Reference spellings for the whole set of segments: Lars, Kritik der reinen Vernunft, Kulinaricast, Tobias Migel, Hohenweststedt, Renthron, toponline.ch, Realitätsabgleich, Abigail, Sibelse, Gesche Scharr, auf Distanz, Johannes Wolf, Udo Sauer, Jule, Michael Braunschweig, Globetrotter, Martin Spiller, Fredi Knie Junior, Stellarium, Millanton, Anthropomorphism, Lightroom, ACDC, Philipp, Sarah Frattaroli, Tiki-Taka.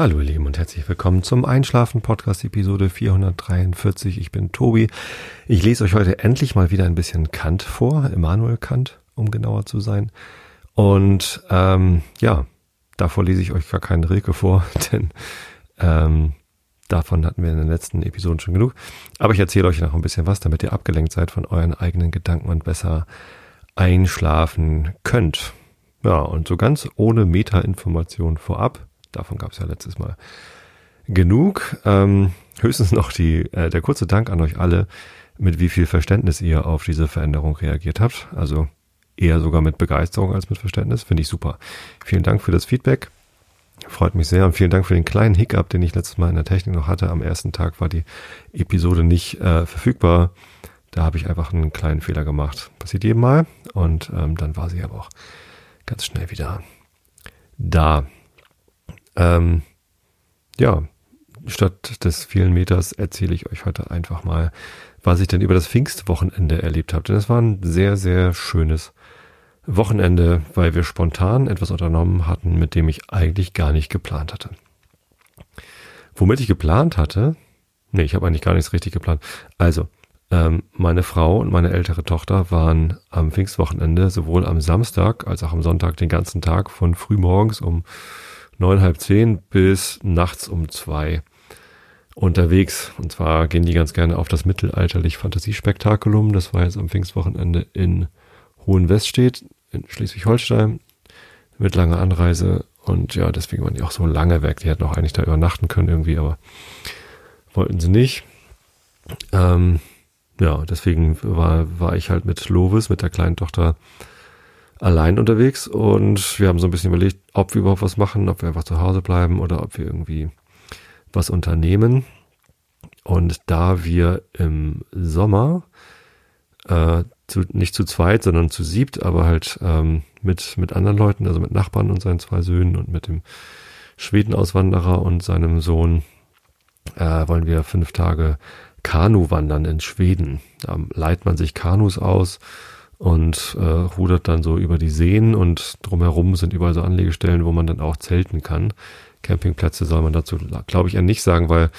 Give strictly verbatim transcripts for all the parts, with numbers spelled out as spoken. Hallo ihr Lieben und herzlich willkommen zum Einschlafen-Podcast Episode vierhundertdreiundvierzig. Ich bin Tobi. Ich lese euch heute endlich mal wieder ein bisschen Kant vor, Immanuel Kant, um genauer zu sein. Und ähm, ja, davor lese ich euch gar keinen Rilke vor, denn ähm, davon hatten wir in den letzten Episoden schon genug. Aber ich erzähle euch noch ein bisschen was, damit ihr abgelenkt seid von euren eigenen Gedanken und besser einschlafen könnt. Ja, und so ganz ohne Meta-Information vorab. Davon gab es ja letztes Mal genug. Ähm, höchstens noch die, äh, der kurze Dank an euch alle, mit wie viel Verständnis ihr auf diese Veränderung reagiert habt. Also eher sogar mit Begeisterung als mit Verständnis. Finde ich super. Vielen Dank für das Feedback. Freut mich sehr. Und vielen Dank für den kleinen Hiccup, den ich letztes Mal in der Technik noch hatte. Am ersten Tag war die Episode nicht äh, verfügbar. Da habe ich einfach einen kleinen Fehler gemacht. Passiert jedem Mal. Und ähm, dann war sie aber auch ganz schnell wieder da. Ähm, ja, statt des vielen Meters erzähle ich euch heute einfach mal, was ich denn über das Pfingstwochenende erlebt habe. Denn es war ein sehr, sehr schönes Wochenende, weil wir spontan etwas unternommen hatten, mit dem ich eigentlich gar nicht geplant hatte. Womit ich geplant hatte? Nee, ich habe eigentlich gar nichts richtig geplant. Also, ähm, meine Frau und meine ältere Tochter waren am Pfingstwochenende sowohl am Samstag als auch am Sonntag den ganzen Tag von frühmorgens um neun, halb zehn bis nachts um zwei unterwegs. Und zwar gehen die ganz gerne auf das mittelalterliche Fantasiespektakulum. Das war jetzt am Pfingstwochenende in Hohenweststedt in Schleswig-Holstein mit langer Anreise. Und ja, deswegen waren die auch so lange weg. Die hätten auch eigentlich da übernachten können irgendwie, aber wollten sie nicht. Ähm, ja, deswegen war, war ich halt mit Lovis, mit der kleinen Tochter, allein unterwegs und wir haben so ein bisschen überlegt, ob wir überhaupt was machen, ob wir einfach zu Hause bleiben oder ob wir irgendwie was unternehmen. Und da wir im Sommer äh, zu, nicht zu zweit, sondern zu siebt, aber halt ähm, mit mit anderen Leuten, also mit Nachbarn und seinen zwei Söhnen und mit dem Schwedenauswanderer und seinem Sohn, äh, wollen wir fünf Tage Kanu wandern in Schweden. Da leiht man sich Kanus aus und äh, rudert dann so über die Seen und drumherum sind überall so Anlegestellen, wo man dann auch zelten kann. Campingplätze soll man dazu, glaube ich, eher nicht sagen, weil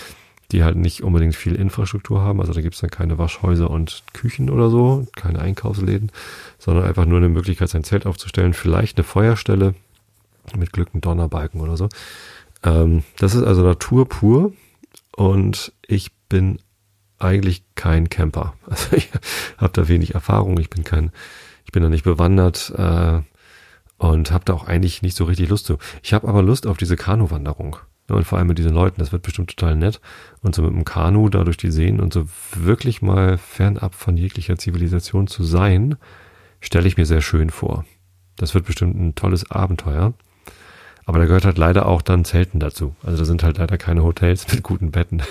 die halt nicht unbedingt viel Infrastruktur haben. Also da gibt's dann keine Waschhäuser und Küchen oder so, keine Einkaufsläden, sondern einfach nur eine Möglichkeit, sein Zelt aufzustellen. Vielleicht eine Feuerstelle, mit Glück ein Donnerbalken oder so. Ähm, das ist also Natur pur und ich bin eigentlich kein Camper. Also ich habe da wenig Erfahrung, ich bin kein, ich bin da nicht bewandert äh, und habe da auch eigentlich nicht so richtig Lust zu. Ich habe aber Lust auf diese Kanuwanderung, ne, und vor allem mit diesen Leuten, das wird bestimmt total nett. Und so mit dem Kanu da durch die Seen und so wirklich mal fernab von jeglicher Zivilisation zu sein, stelle ich mir sehr schön vor. Das wird bestimmt ein tolles Abenteuer. Aber da gehört halt leider auch dann Zelten dazu. Also da sind halt leider keine Hotels mit guten Betten.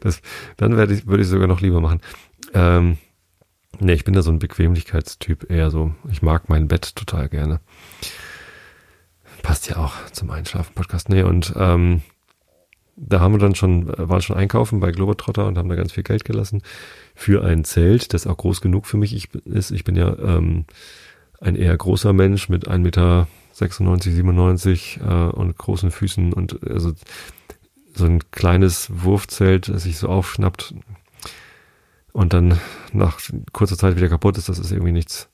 Das, dann werde ich, würde ich sogar noch lieber machen. Ähm, ne, ich bin da so ein Bequemlichkeitstyp eher so. Ich mag mein Bett total gerne. Passt ja auch zum Einschlafen-Podcast. Ne, und ähm, da haben wir dann schon, waren schon einkaufen bei Globetrotter und haben da ganz viel Geld gelassen für ein Zelt, das auch groß genug für mich ich, ist. Ich bin ja ähm, ein eher großer Mensch mit ein Meter sechsundneunzig, siebenundneunzig äh, und großen Füßen und also so ein kleines Wurfzelt, das sich so aufschnappt und dann nach kurzer Zeit wieder kaputt ist, das ist irgendwie nichts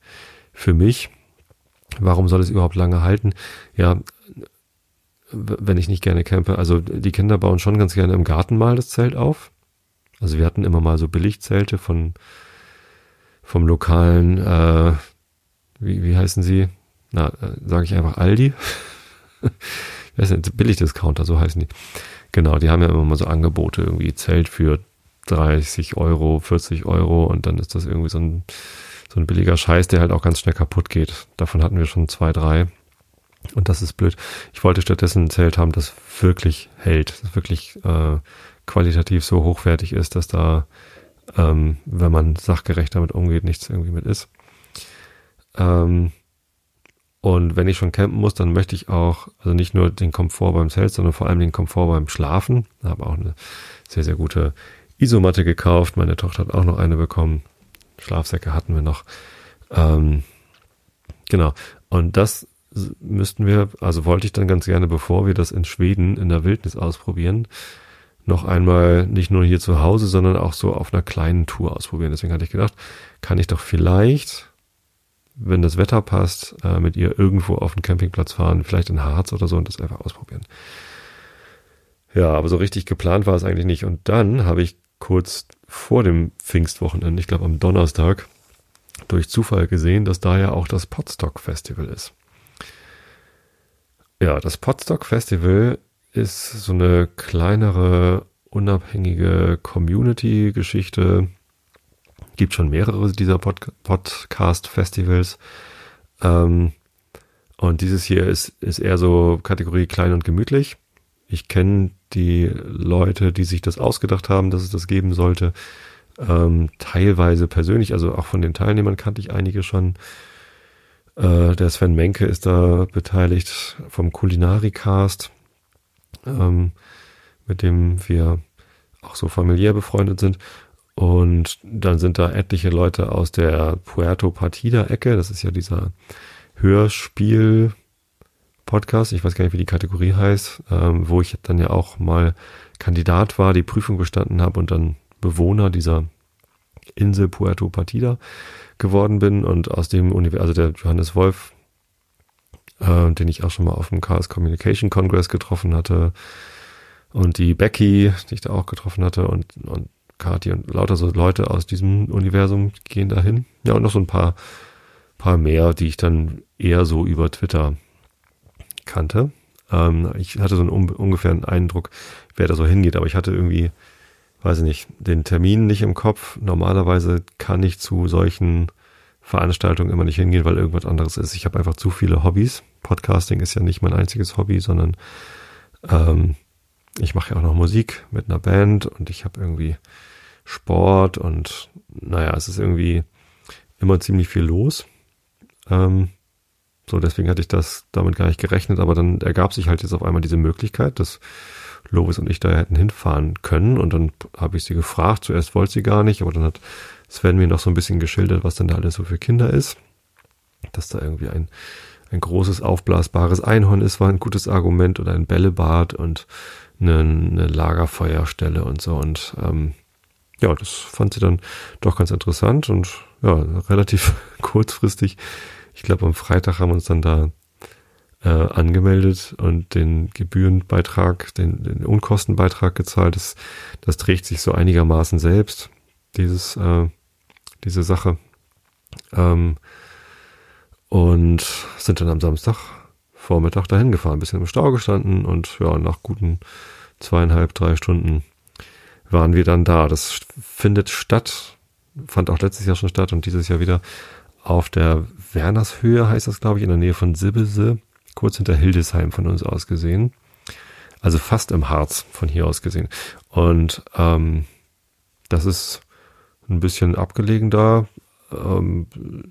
für mich. Warum soll es überhaupt lange halten? Ja, wenn ich nicht gerne campe, also die Kinder bauen schon ganz gerne im Garten mal das Zelt auf. Also wir hatten immer mal so Billigzelte von vom lokalen, äh, wie, wie heißen sie? Na, äh, sage ich einfach Aldi. Das ist Billig-Discounter, so heißen die. Genau, die haben ja immer mal so Angebote, irgendwie Zelt für dreißig Euro, vierzig Euro und dann ist das irgendwie so ein, so ein billiger Scheiß, der halt auch ganz schnell kaputt geht. Davon hatten wir schon zwei, drei und das ist blöd. Ich wollte stattdessen ein Zelt haben, das wirklich hält, das wirklich äh, qualitativ so hochwertig ist, dass da, ähm, wenn man sachgerecht damit umgeht, nichts irgendwie mit ist. Ähm, Und wenn ich schon campen muss, dann möchte ich auch, also nicht nur den Komfort beim Zelt, sondern vor allem den Komfort beim Schlafen. Ich habe auch eine sehr, sehr gute Isomatte gekauft. Meine Tochter hat auch noch eine bekommen. Schlafsäcke hatten wir noch. Ähm, genau. Und das müssten wir, also wollte ich dann ganz gerne, bevor wir das in Schweden in der Wildnis ausprobieren, noch einmal nicht nur hier zu Hause, sondern auch so auf einer kleinen Tour ausprobieren. Deswegen hatte ich gedacht, kann ich doch vielleicht, wenn das Wetter passt, mit ihr irgendwo auf den Campingplatz fahren, vielleicht in Harz oder so, und das einfach ausprobieren. Ja, aber so richtig geplant war es eigentlich nicht. Und dann habe ich kurz vor dem Pfingstwochenende, ich glaube am Donnerstag, durch Zufall gesehen, dass da ja auch das Potstock Festival ist. Ja, das Potstock Festival ist so eine kleinere, unabhängige Community-Geschichte. Gibt schon mehrere dieser Pod- Podcast-Festivals. Ähm, und dieses hier ist, ist eher so Kategorie klein und gemütlich. Ich kenne die Leute, die sich das ausgedacht haben, dass es das geben sollte, ähm, teilweise persönlich, also auch von den Teilnehmern kannte ich einige schon. Äh, der Sven Menke ist da beteiligt vom Kulinaricast, ähm, mit dem wir auch so familiär befreundet sind. Und dann sind da etliche Leute aus der Puerto Partida-Ecke. Das ist ja dieser Hörspiel-Podcast. Ich weiß gar nicht, wie die Kategorie heißt, ähm, wo ich dann ja auch mal Kandidat war, die Prüfung bestanden habe und dann Bewohner dieser Insel Puerto Partida geworden bin. Und aus dem Universum, also der Johannes Wolf, äh, den ich auch schon mal auf dem Chaos Communication Congress getroffen hatte, und die Becky, die ich da auch getroffen hatte, und, und Kati und lauter so Leute aus diesem Universum gehen dahin. Ja, und noch so ein paar, paar mehr, die ich dann eher so über Twitter kannte. Ähm, ich hatte so einen un- ungefähren Eindruck, wer da so hingeht, aber ich hatte irgendwie, weiß ich nicht, den Termin nicht im Kopf. Normalerweise kann ich zu solchen Veranstaltungen immer nicht hingehen, weil irgendwas anderes ist. Ich habe einfach zu viele Hobbys. Podcasting ist ja nicht mein einziges Hobby, sondern ähm, ich mache ja auch noch Musik mit einer Band und ich habe irgendwie Sport und naja, es ist irgendwie immer ziemlich viel los. Ähm, so, deswegen hatte ich das damit gar nicht gerechnet, aber dann ergab sich halt jetzt auf einmal diese Möglichkeit, dass Lovis und ich da hätten hinfahren können, und dann habe ich sie gefragt, zuerst wollte sie gar nicht, aber dann hat Sven mir noch so ein bisschen geschildert, was denn da alles so für Kinder ist, dass da irgendwie ein, ein großes aufblasbares Einhorn ist, war ein gutes Argument, und ein Bällebad und eine, eine Lagerfeuerstelle und so, und ähm, ja, das fand sie dann doch ganz interessant, und ja, relativ kurzfristig, ich glaube am Freitag haben wir uns dann da äh, angemeldet und den Gebührenbeitrag, den, den Unkostenbeitrag gezahlt. Das, das trägt sich so einigermaßen selbst, dieses äh, diese Sache, ähm, und sind dann am Samstag Vormittag dahin gefahren, ein bisschen im Stau gestanden, und ja, nach guten zweieinhalb, drei Stunden waren wir dann da. Das findet statt, fand auch letztes Jahr schon statt und dieses Jahr wieder auf der Wernershöhe, heißt das, glaube ich, in der Nähe von Sibelse, kurz hinter Hildesheim von uns aus gesehen. Also fast im Harz von hier aus gesehen. Und ähm, das ist ein bisschen abgelegen da, ähm,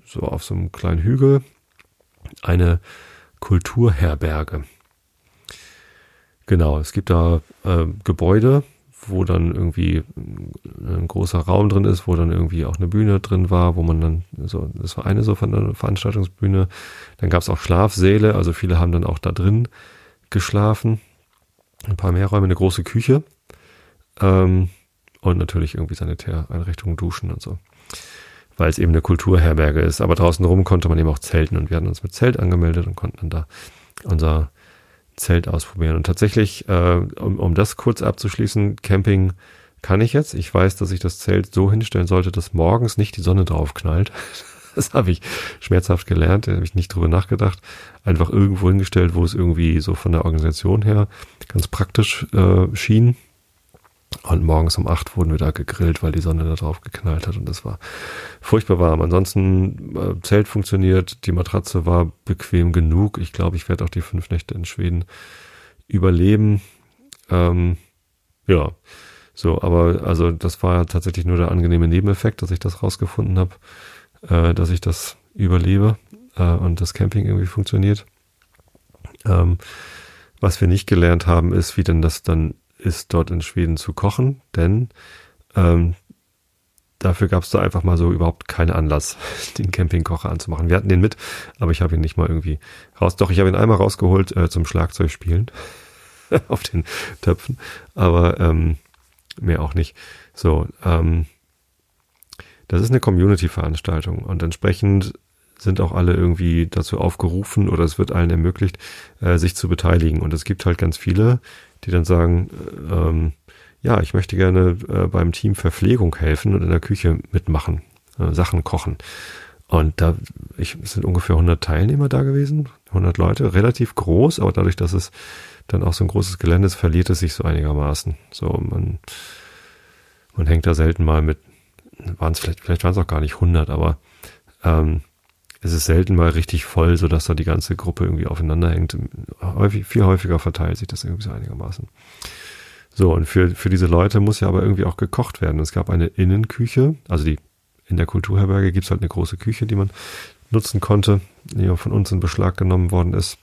so auf so einem kleinen Hügel. Eine Kulturherberge. Genau, es gibt da äh, Gebäude, wo dann irgendwie ein großer Raum drin ist, wo dann irgendwie auch eine Bühne drin war, wo man dann so, das war eine so von einer Veranstaltungsbühne. Dann gab es auch Schlafsäle, also viele haben dann auch da drin geschlafen. Ein paar mehr Räume, eine große Küche, ähm, und natürlich irgendwie Sanitäreinrichtungen, Duschen und so, weil es eben eine Kulturherberge ist. Aber draußen rum konnte man eben auch zelten, und wir hatten uns mit Zelt angemeldet und konnten dann da unser Zelt ausprobieren. Und tatsächlich, äh, um, um das kurz abzuschließen, Camping kann ich jetzt. Ich weiß, dass ich das Zelt so hinstellen sollte, dass morgens nicht die Sonne drauf knallt. Das habe ich schmerzhaft gelernt, da habe ich nicht drüber nachgedacht. Einfach irgendwo hingestellt, wo es irgendwie so von der Organisation her ganz praktisch äh, schien. Und morgens um acht wurden wir da gegrillt, weil die Sonne da drauf geknallt hat, und das war furchtbar warm. Ansonsten äh, Zelt funktioniert, die Matratze war bequem genug. Ich glaube, ich werde auch die fünf Nächte in Schweden überleben. Ähm, ja, so, aber also das war tatsächlich nur der angenehme Nebeneffekt, dass ich das rausgefunden habe, äh, dass ich das überlebe äh, und das Camping irgendwie funktioniert. Ähm, was wir nicht gelernt haben, ist, wie denn das dann ist, dort in Schweden zu kochen, denn ähm, Dafür gab es da einfach mal so überhaupt keinen Anlass, den Campingkocher anzumachen. Wir hatten den mit, aber ich habe ihn nicht mal irgendwie raus. Doch, ich habe ihn einmal rausgeholt äh, zum Schlagzeugspielen auf den Töpfen, aber ähm, mehr auch nicht. So, ähm, das ist eine Community-Veranstaltung und entsprechend sind auch alle irgendwie dazu aufgerufen oder es wird allen ermöglicht, äh, sich zu beteiligen. Und es gibt halt ganz viele, die dann sagen, äh, ähm, ja, ich möchte gerne äh, beim Team Verpflegung helfen und in der Küche mitmachen, äh, Sachen kochen. Und da ich, es sind ungefähr hundert Teilnehmer da gewesen, hundert Leute, relativ groß, aber dadurch, dass es dann auch so ein großes Gelände ist, verliert es sich so einigermaßen. So, man, man hängt da selten mal mit, waren es vielleicht, vielleicht waren es auch gar nicht hundert, aber ähm, es ist selten mal richtig voll, sodass da die ganze Gruppe irgendwie aufeinander hängt. Häufig, viel häufiger verteilt sich das irgendwie so einigermaßen. So, und für, für diese Leute muss ja aber irgendwie auch gekocht werden. Es gab eine Innenküche, also die in der Kulturherberge gibt es halt eine große Küche, die man nutzen konnte, die von uns in Beschlag genommen worden ist.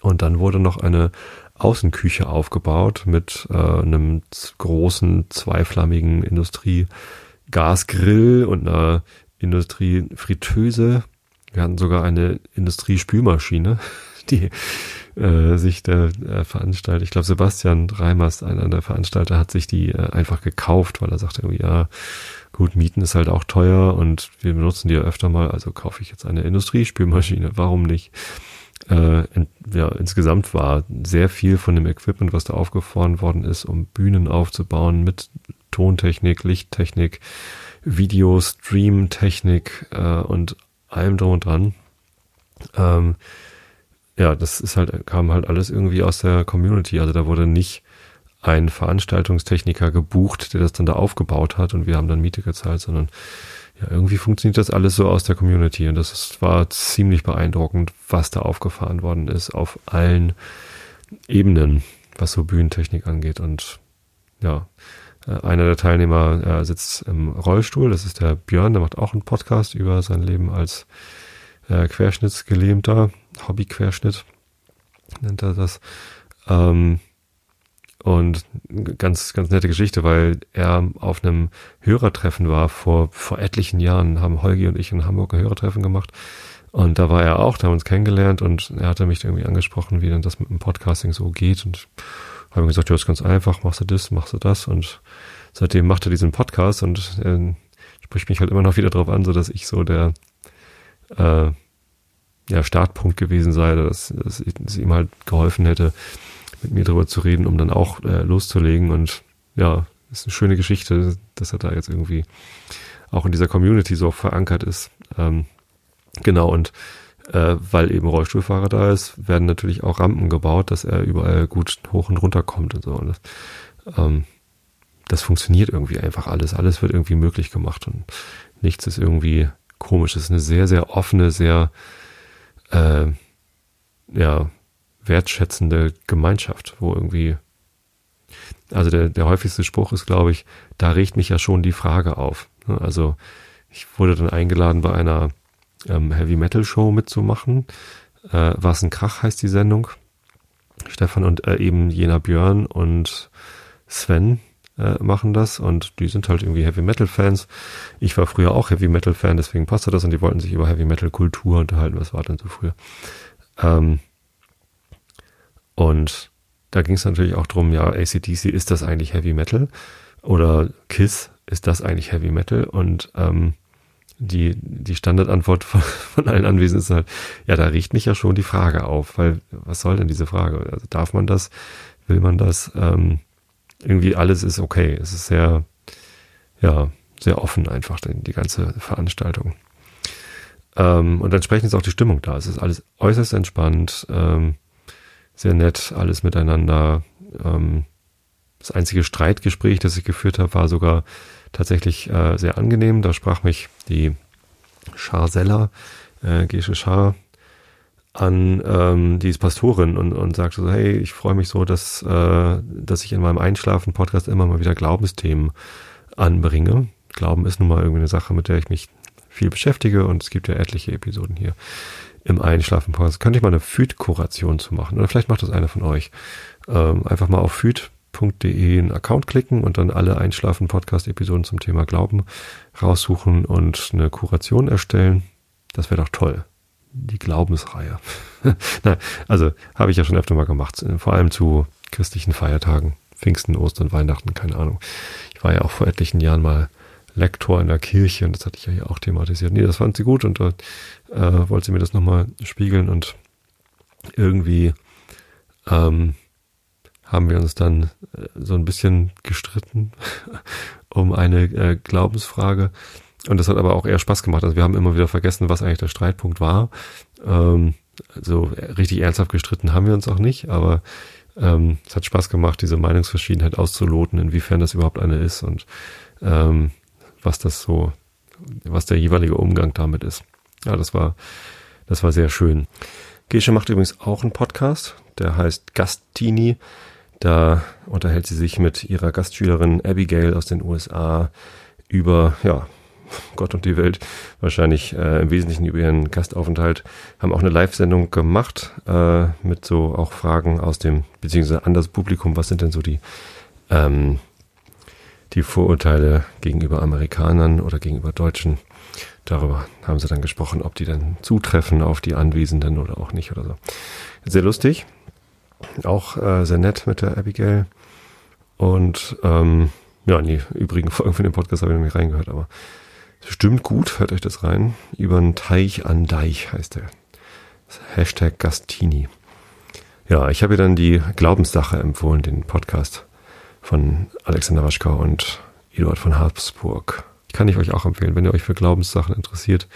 Und dann wurde noch eine Außenküche aufgebaut mit äh, einem großen, zweiflammigen Industriegasgrill und einer Industriefritteuse. Wir hatten sogar eine Industriespülmaschine, die äh, sich der äh, Veranstalter, ich glaube Sebastian Reimers, einer der Veranstalter, hat sich die äh, einfach gekauft, weil er sagte, ja gut, Mieten ist halt auch teuer und wir benutzen die ja öfter mal, also kaufe ich jetzt eine Industriespülmaschine, warum nicht? Äh, in, ja, insgesamt war sehr viel von dem Equipment, was da aufgefahren worden ist, um Bühnen aufzubauen mit Tontechnik, Lichttechnik, Video, Streamtechnik äh, und allem drum und dran. Ähm, ja, das ist halt, kam halt alles irgendwie aus der Community. Also da wurde nicht ein Veranstaltungstechniker gebucht, der das dann da aufgebaut hat und wir haben dann Miete gezahlt, sondern ja, irgendwie funktioniert das alles so aus der Community und das ist, war ziemlich beeindruckend, was da aufgefahren worden ist auf allen Ebenen, was so Bühnentechnik angeht. Und ja, einer der Teilnehmer sitzt im Rollstuhl, das ist der Björn, der macht auch einen Podcast über sein Leben als äh, Querschnittsgelähmter, Hobby-Querschnitt nennt er das. Ähm, und ganz ganz nette Geschichte, weil er auf einem Hörertreffen war, vor vor etlichen Jahren haben Holgi und ich in Hamburg ein Hörertreffen gemacht und da war er auch, da haben wir uns kennengelernt und er hatte mich irgendwie angesprochen, wie denn das mit dem Podcasting so geht und haben gesagt, ja, ist ganz einfach, machst du das, machst du das und seitdem macht er diesen Podcast und äh, spricht mich halt immer noch wieder drauf an, so dass ich so der äh, ja, Startpunkt gewesen sei, dass, dass es ihm halt geholfen hätte, mit mir drüber zu reden, um dann auch äh, loszulegen und ja, ist eine schöne Geschichte, dass er da jetzt irgendwie auch in dieser Community so verankert ist. Ähm, genau, und Äh, weil eben Rollstuhlfahrer da ist, werden natürlich auch Rampen gebaut, dass er überall gut hoch und runter kommt und so. Und das, ähm, das funktioniert irgendwie einfach alles. Alles wird irgendwie möglich gemacht und nichts ist irgendwie komisch. Es ist eine sehr, sehr offene, sehr äh, ja, wertschätzende Gemeinschaft, wo irgendwie, also der, der häufigste Spruch ist, glaube ich, da regt mich ja schon die Frage auf. Also ich wurde dann eingeladen bei einer Heavy-Metal-Show mitzumachen. Äh, Was ein Krach heißt die Sendung. Stefan und äh, eben jener Björn und Sven äh, machen das und die sind halt irgendwie Heavy-Metal-Fans. Ich war früher auch Heavy-Metal-Fan, deswegen passte das und die wollten sich über Heavy-Metal-Kultur unterhalten. Was war denn so früher? Ähm, und da ging es natürlich auch drum, ja, A C D C, ist das eigentlich Heavy-Metal? Oder Kiss, ist das eigentlich Heavy-Metal? Und ähm, Die, die Standardantwort von, von allen Anwesenden ist halt, ja, da riecht mich ja schon die Frage auf, weil was soll denn diese Frage? Also darf man das, will man das? Ähm, irgendwie alles ist okay. Es ist sehr, ja, sehr offen einfach, die, die ganze Veranstaltung. Ähm, und entsprechend ist auch die Stimmung da. Es ist alles äußerst entspannt, ähm, sehr nett, alles miteinander. Ähm, das einzige Streitgespräch, das ich geführt habe, war sogar tatsächlich äh, sehr angenehm. Da sprach mich die Scharseller, äh, Gesche Scharr, an, ähm, die ist Pastorin und, und sagte so, hey, ich freue mich so, dass, äh, dass ich in meinem Einschlafen-Podcast immer mal wieder Glaubensthemen anbringe. Glauben ist nun mal irgendwie eine Sache, mit der ich mich viel beschäftige und es gibt ja etliche Episoden hier im Einschlafen-Podcast. Könnte ich mal eine F Y T-Kuration zu machen oder vielleicht macht das einer von euch. Ähm, einfach mal auf F Y T podcast punkt de einen Account klicken und dann alle Einschlafen-Podcast-Episoden zum Thema Glauben raussuchen und eine Kuration erstellen. Das wäre doch toll. Die Glaubensreihe. Nein, also habe ich ja schon öfter mal gemacht, vor allem zu christlichen Feiertagen, Pfingsten, Ostern, Weihnachten, keine Ahnung. Ich war ja auch vor etlichen Jahren mal Lektor in der Kirche und das hatte ich ja hier auch thematisiert. Nee, das fand sie gut und da äh, wollte sie mir das nochmal spiegeln und irgendwie ähm, haben wir uns dann äh, so ein bisschen gestritten um eine äh, Glaubensfrage. Und das hat aber auch eher Spaß gemacht. Also wir haben immer wieder vergessen, was eigentlich der Streitpunkt war. Ähm, so richtig ernsthaft gestritten haben wir uns auch nicht, aber ähm, es hat Spaß gemacht, diese Meinungsverschiedenheit auszuloten, inwiefern das überhaupt eine ist und ähm, was das so, was der jeweilige Umgang damit ist. Ja, das war, das war sehr schön. Gesche macht übrigens auch einen Podcast, der heißt Gastini. Da unterhält sie sich mit ihrer Gastschülerin Abigail aus den U S A über, ja, Gott und die Welt, wahrscheinlich äh, im Wesentlichen über ihren Gastaufenthalt, haben auch eine Live-Sendung gemacht äh, mit so auch Fragen aus dem, beziehungsweise an das Publikum, was sind denn so die, ähm, die Vorurteile gegenüber Amerikanern oder gegenüber Deutschen. Darüber haben sie dann gesprochen, ob die dann zutreffen auf die Anwesenden oder auch nicht oder so. Sehr lustig, auch äh, sehr nett mit der Abigail und ähm, ja, in die übrigen Folgen von dem Podcast habe ich noch nicht reingehört, aber stimmt gut, hört euch das rein. Über einen Teich an Deich heißt der. Hashtag Gastini. Ja, ich habe ihr dann die Glaubenssache empfohlen, den Podcast von Alexander Waschkau und Eduard von Habsburg. Kann ich euch auch empfehlen, wenn ihr euch für Glaubenssachen interessiert.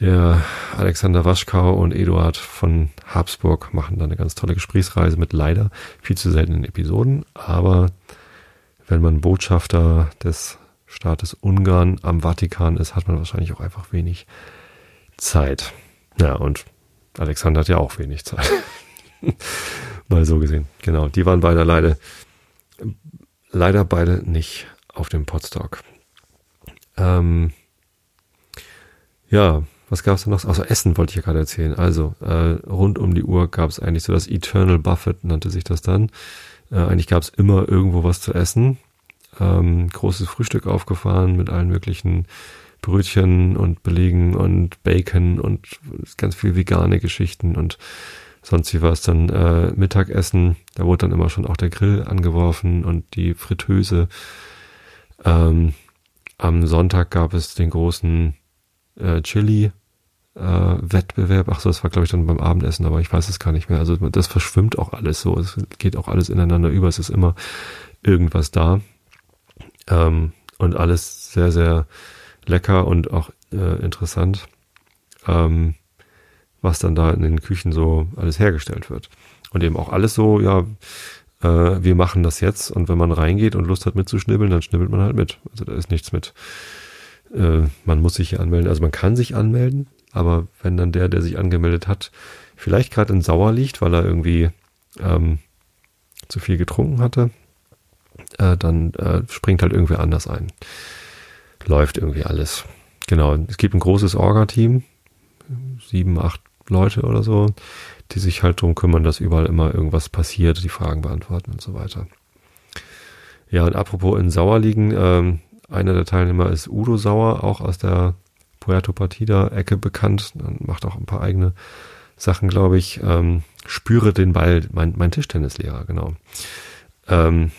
Der Alexander Waschkau und Eduard von Habsburg machen da eine ganz tolle Gesprächsreise mit leider viel zu seltenen Episoden. Aber wenn man Botschafter des Staates Ungarn am Vatikan ist, hat man wahrscheinlich auch einfach wenig Zeit. Ja, und Alexander hat ja auch wenig Zeit. Mal so gesehen. Genau, die waren beide leider, leider beide nicht auf dem Potstock. Ähm, ja, was gab es denn noch? Also Essen wollte ich ja gerade erzählen. Also äh, rund um die Uhr gab es eigentlich so das Eternal Buffet, nannte sich das dann. Äh, eigentlich gab es immer irgendwo was zu essen. Ähm, großes Frühstück aufgefahren mit allen möglichen Brötchen und Belegen und Bacon und ganz viel vegane Geschichten und sonst wie war es dann äh, Mittagessen. Da wurde dann immer schon auch der Grill angeworfen und die Fritteuse. Ähm, am Sonntag gab es den großen äh, Chili äh, Wettbewerb. Ach so, das war glaube ich dann beim Abendessen, aber ich weiß es gar nicht mehr. Also das verschwimmt auch alles so. Es geht auch alles ineinander über. Es ist immer irgendwas da. Ähm, und alles sehr, sehr lecker und auch äh, interessant, ähm, was dann da in den Küchen so alles hergestellt wird. Und eben auch alles so, ja, äh, wir machen das jetzt und wenn man reingeht und Lust hat mitzuschnibbeln, dann schnibbelt man halt mit. Also da ist nichts mit, äh, man muss sich hier anmelden. Also man kann sich anmelden, aber wenn dann der, der sich angemeldet hat, vielleicht gerade in Sauer liegt, weil er irgendwie ähm, zu viel getrunken hatte, Äh, dann äh, springt halt irgendwer anders ein. Läuft irgendwie alles. Genau, es gibt ein großes Orga-Team, sieben, acht Leute oder so, die sich halt drum kümmern, dass überall immer irgendwas passiert, die Fragen beantworten und so weiter. Ja, und apropos in Sauer liegen, ähm, einer der Teilnehmer ist Udo Sauer, auch aus der Puerto Partida-Ecke bekannt, macht auch ein paar eigene Sachen, glaube ich. Ähm, spüre den Ball, mein, mein Tischtennislehrer, genau. Ähm,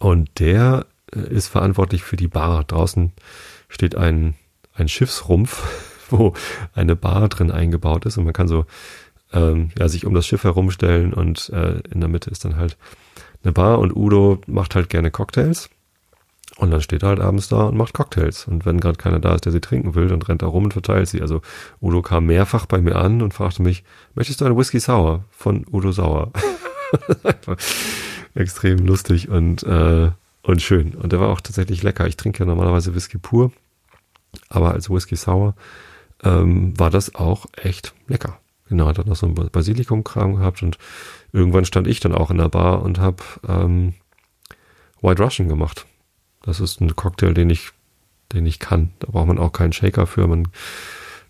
Und der ist verantwortlich für die Bar. Draußen steht ein, ein Schiffsrumpf, wo eine Bar drin eingebaut ist. Und man kann so ähm, ja, sich um das Schiff herumstellen und äh, in der Mitte ist dann halt eine Bar. Und Udo macht halt gerne Cocktails. Und dann steht er halt abends da und macht Cocktails. Und wenn gerade keiner da ist, der sie trinken will, dann rennt er rum und verteilt sie. Also Udo kam mehrfach bei mir an und fragte mich, möchtest du einen Whisky Sour von Udo Sauer? Extrem lustig und äh, und schön. Und der war auch tatsächlich lecker. Ich trinke ja normalerweise Whisky pur, aber als Whisky Sour ähm, war das auch echt lecker. Genau, hat dann noch so ein Basilikum-Kram gehabt und irgendwann stand ich dann auch in der Bar und habe ähm, White Russian gemacht. Das ist ein Cocktail, den ich, den ich kann. Da braucht man auch keinen Shaker für. Man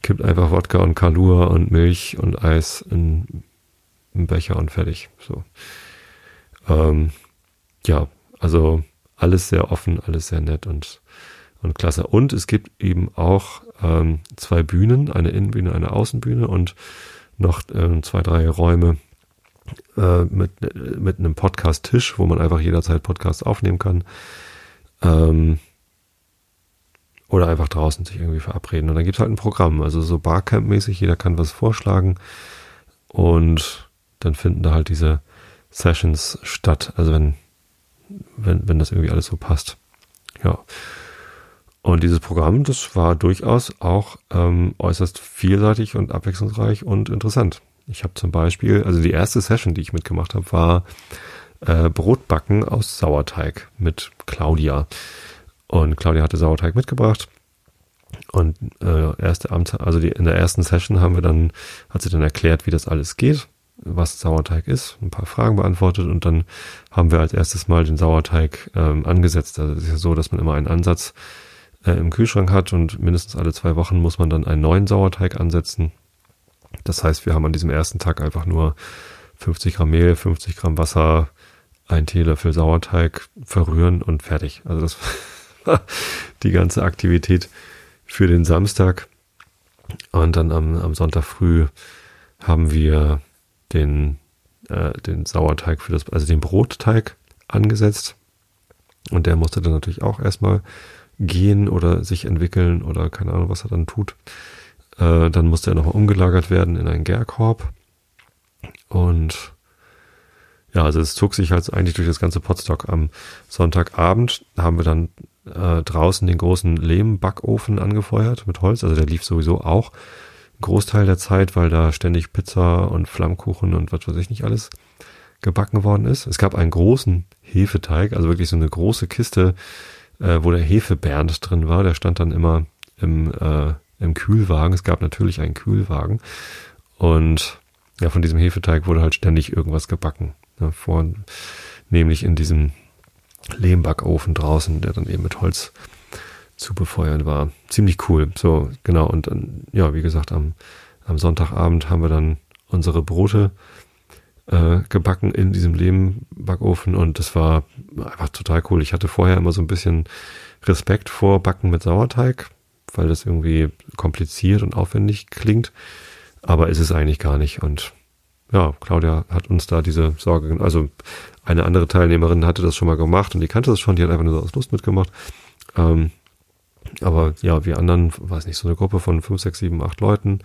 kippt einfach Wodka und Kalua und Milch und Eis in einen Becher und fertig. So. Ähm, ja, also alles sehr offen, alles sehr nett und, und klasse. Und es gibt eben auch ähm, zwei Bühnen, eine Innenbühne, eine Außenbühne und noch ähm, zwei, drei Räume äh, mit, mit einem Podcast-Tisch, wo man einfach jederzeit Podcasts aufnehmen kann. Ähm, Oder einfach draußen sich irgendwie verabreden. Und dann gibt's halt ein Programm. Also so Barcamp-mäßig, jeder kann was vorschlagen. Und dann finden da halt diese Sessions statt. Also wenn, wenn, wenn das irgendwie alles so passt. Ja. Und dieses Programm, das war durchaus auch ähm, äußerst vielseitig und abwechslungsreich und interessant. Ich habe zum Beispiel, also die erste Session, die ich mitgemacht habe, war äh, Brotbacken aus Sauerteig mit Claudia. Und Claudia hatte Sauerteig mitgebracht und äh, erste Amt, also die, in der ersten Session haben wir dann, hat sie dann erklärt, wie das alles geht, was Sauerteig ist, ein paar Fragen beantwortet und dann haben wir als erstes mal den Sauerteig ähm, angesetzt. Also es ist ja so, dass man immer einen Ansatz äh, im Kühlschrank hat und mindestens alle zwei Wochen muss man dann einen neuen Sauerteig ansetzen. Das heißt, wir haben an diesem ersten Tag einfach nur fünfzig Gramm Mehl, fünfzig Gramm Wasser, einen Teelöffel Sauerteig verrühren und fertig. Also das die ganze Aktivität für den Samstag. Und dann am, am Sonntag früh haben wir den, äh, den Sauerteig für das, also den Brotteig angesetzt. Und der musste dann natürlich auch erstmal gehen oder sich entwickeln oder keine Ahnung, was er dann tut. Äh, dann musste er nochmal umgelagert werden in einen Gärkorb. Und ja, also es zog sich halt eigentlich durch das ganze Potstock. Am Sonntagabend haben wir dann äh, draußen den großen Lehmbackofen angefeuert mit Holz. Also der lief sowieso auch einen Großteil der Zeit, weil da ständig Pizza und Flammkuchen und was weiß ich nicht alles gebacken worden ist. Es gab einen großen Hefeteig, also wirklich so eine große Kiste, äh, wo der Hefebernd drin war. Der stand dann immer im, äh, im Kühlwagen. Es gab natürlich einen Kühlwagen. Und ja, von diesem Hefeteig wurde halt ständig irgendwas gebacken. Ja, vor, nämlich in diesem Lehmbackofen draußen, der dann eben mit Holz zu befeuern war. Ziemlich cool. So, genau. Und dann, ja, wie gesagt, am, am Sonntagabend haben wir dann unsere Brote äh, gebacken in diesem Lehmbackofen und das war einfach total cool. Ich hatte vorher immer so ein bisschen Respekt vor Backen mit Sauerteig, weil das irgendwie kompliziert und aufwendig klingt. Aber ist es eigentlich gar nicht und ja, Claudia hat uns da diese Sorge, also eine andere Teilnehmerin hatte das schon mal gemacht und die kannte das schon, die hat einfach nur so aus Lust mitgemacht. Ähm, aber ja, wir anderen, weiß nicht, so eine Gruppe von fünf, sechs, sieben, acht Leuten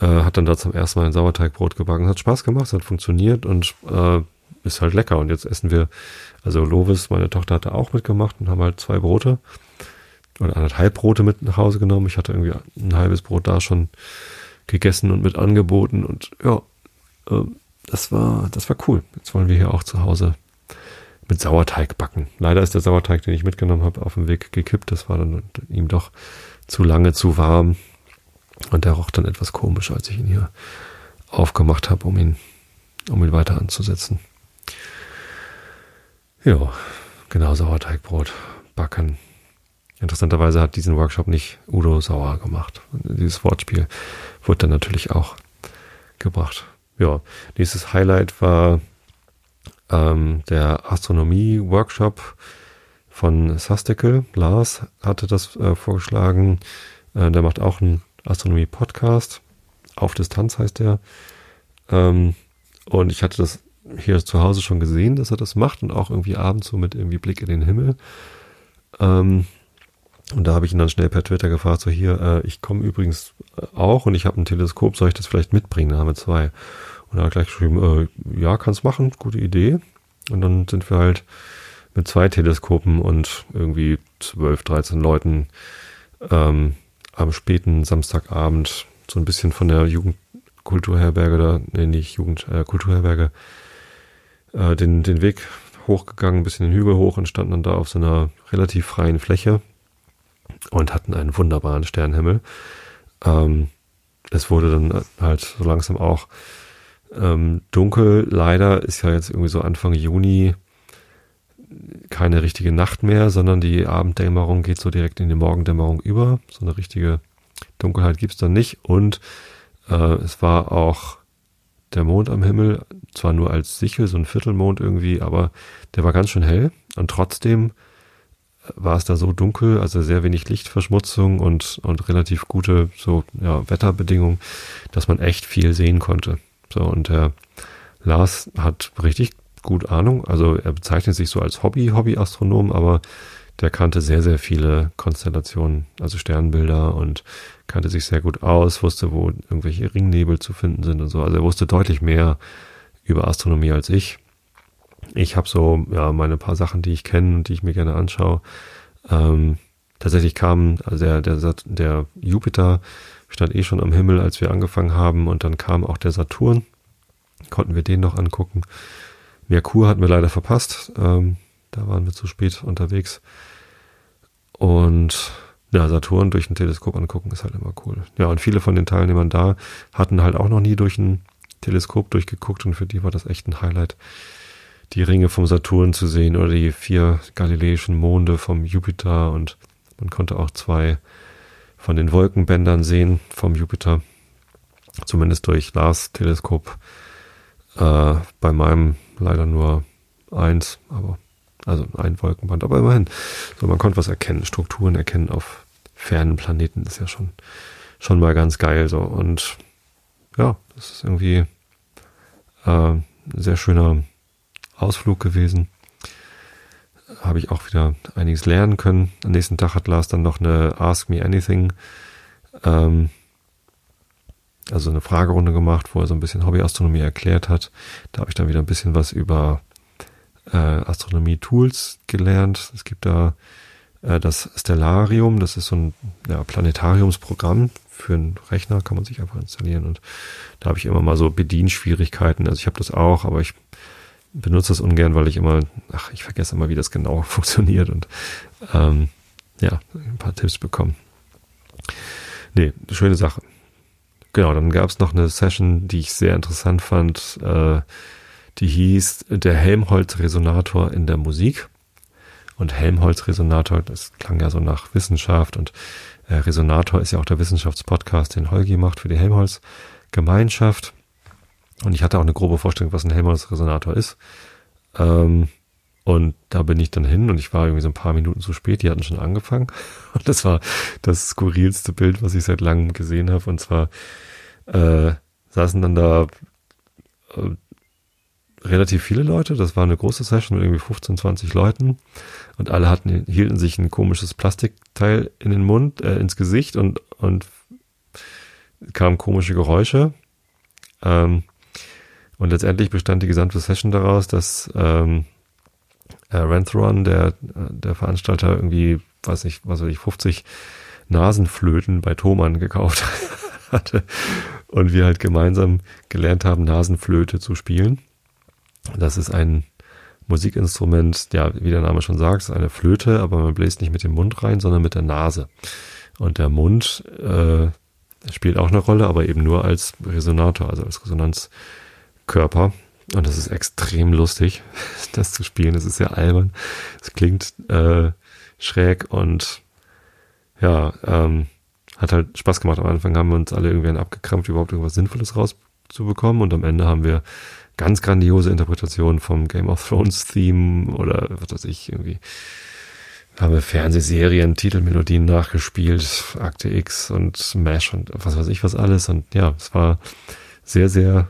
äh, hat dann da zum ersten Mal ein Sauerteigbrot gebacken. Hat Spaß gemacht, hat funktioniert und äh, ist halt lecker. Und jetzt essen wir, also Lovis, meine Tochter, hat da auch mitgemacht und haben halt zwei Brote oder anderthalb Brote mit nach Hause genommen. Ich hatte irgendwie ein halbes Brot da schon gegessen und mit angeboten und ja, Das war, das war cool. Jetzt wollen wir hier auch zu Hause mit Sauerteig backen. Leider ist der Sauerteig, den ich mitgenommen habe, auf dem Weg gekippt. Das war dann ihm doch zu lange zu warm. Und der roch dann etwas komisch, als ich ihn hier aufgemacht habe, um ihn, um ihn weiter anzusetzen. Ja, genau, Sauerteigbrot backen. Interessanterweise hat diesen Workshop nicht Udo Sauer gemacht. Und dieses Wortspiel wurde dann natürlich auch gebracht. Ja, nächstes Highlight war ähm, der Astronomie-Workshop von Sastikel. Lars hatte das äh, vorgeschlagen. Äh, der macht auch einen Astronomie-Podcast. Auf Distanz heißt der. Ähm, und ich hatte das hier zu Hause schon gesehen, dass er das macht und auch irgendwie abends so mit irgendwie Blick in den Himmel. Ähm, Und da habe ich ihn dann schnell per Twitter gefragt, so hier, äh, ich komme übrigens auch und ich habe ein Teleskop, soll ich das vielleicht mitbringen? Da haben wir zwei. Und er hat gleich geschrieben, äh, ja, kannst machen, gute Idee. Und dann sind wir halt mit zwei Teleskopen und irgendwie zwölf, dreizehn Leuten ähm, am späten Samstagabend so ein bisschen von der Jugendkulturherberge, da, nee, nicht Jugend, äh, Kulturherberge, äh, den, den Weg hochgegangen, ein bisschen den Hügel hoch und standen dann da auf so einer relativ freien Fläche. Und hatten einen wunderbaren Sternenhimmel. Ähm, es wurde dann halt so langsam auch ähm, dunkel. Leider ist ja jetzt irgendwie so Anfang Juni keine richtige Nacht mehr, sondern die Abenddämmerung geht so direkt in die Morgendämmerung über. So eine richtige Dunkelheit gibt's dann nicht. Und äh, es war auch der Mond am Himmel, zwar nur als Sichel, so ein Viertelmond irgendwie, aber der war ganz schön hell und trotzdem war es da so dunkel, also sehr wenig Lichtverschmutzung und, und relativ gute so ja, Wetterbedingungen, dass man echt viel sehen konnte. So, und der Lars hat richtig gut Ahnung, also er bezeichnet sich so als Hobby, Hobby-Astronom, aber der kannte sehr, sehr viele Konstellationen, also Sternbilder und kannte sich sehr gut aus, wusste, wo irgendwelche Ringnebel zu finden sind und so. Also er wusste deutlich mehr über Astronomie als ich. Ich habe so ja meine paar Sachen, die ich kenne und die ich mir gerne anschaue. Ähm, tatsächlich kam also der, der, der Jupiter, stand eh schon am Himmel, als wir angefangen haben, und dann kam auch der Saturn. Konnten wir den noch angucken. Merkur hatten wir leider verpasst. Ähm, da waren wir zu spät unterwegs. Und ja, Saturn durch ein Teleskop angucken ist halt immer cool. Ja, und viele von den Teilnehmern da hatten halt auch noch nie durch ein Teleskop durchgeguckt und für die war das echt ein Highlight, die Ringe vom Saturn zu sehen oder die vier galileischen Monde vom Jupiter, und man konnte auch zwei von den Wolkenbändern sehen vom Jupiter, zumindest durch Lars Teleskop, äh, bei meinem leider nur eins, aber also ein Wolkenband, aber immerhin. So, man konnte was erkennen, Strukturen erkennen auf fernen Planeten, ist ja schon schon mal ganz geil so, und ja, das ist irgendwie äh, ein sehr schöner Ausflug gewesen. Habe ich auch wieder einiges lernen können. Am nächsten Tag hat Lars dann noch eine Ask Me Anything, ähm, also eine Fragerunde gemacht, wo er so ein bisschen Hobbyastronomie erklärt hat. Da habe ich dann wieder ein bisschen was über äh, Astronomie-Tools gelernt. Es gibt da äh, das Stellarium, das ist so ein ja, Planetariumsprogramm für einen Rechner, kann man sich einfach installieren, und da habe ich immer mal so Bedienschwierigkeiten. Also ich habe das auch, aber ich benutze das ungern, weil ich immer, ach, ich vergesse immer, wie das genau funktioniert, und ähm, ja, ein paar Tipps bekommen. Nee, schöne Sache. Genau, dann gab es noch eine Session, die ich sehr interessant fand, äh, die hieß der Helmholtz-Resonator in der Musik. Und Helmholtz-Resonator, das klang ja so nach Wissenschaft, und äh, Resonator ist ja auch der Wissenschaftspodcast, den Holgi macht für die Helmholtz-Gemeinschaft. Und ich hatte auch eine grobe Vorstellung, was ein Helmholtz-Resonator ist. Ähm, und da bin ich dann hin und ich war irgendwie so ein paar Minuten zu spät. Die hatten schon angefangen. Und das war das skurrilste Bild, was ich seit langem gesehen habe. Und zwar äh, saßen dann da äh, relativ viele Leute. Das war eine große Session mit irgendwie fünfzehn, zwanzig Leuten. Und alle hatten, hielten sich ein komisches Plastikteil in den Mund, äh, ins Gesicht, und, und kamen komische Geräusche. Ähm, Und letztendlich bestand die gesamte Session daraus, dass ähm, äh, Renthron, der, der Veranstalter, irgendwie, weiß nicht, was weiß ich, fünfzig Nasenflöten bei Thomann gekauft hatte. Und wir halt gemeinsam gelernt haben, Nasenflöte zu spielen. Das ist ein Musikinstrument, ja, wie der Name schon sagt, ist eine Flöte, aber man bläst nicht mit dem Mund rein, sondern mit der Nase. Und der Mund äh, spielt auch eine Rolle, aber eben nur als Resonator, also als Resonanz. Körper, und das ist extrem lustig, das zu spielen. Das ist sehr albern, es klingt äh, schräg und ja, ähm, hat halt Spaß gemacht. Am Anfang haben wir uns alle irgendwie abgekrampft, überhaupt irgendwas Sinnvolles rauszubekommen, und am Ende haben wir ganz grandiose Interpretationen vom Game of Thrones Theme oder was weiß ich, irgendwie haben wir Fernsehserien, Titelmelodien nachgespielt, Akte X und Smash und was weiß ich was alles, und ja, es war sehr, sehr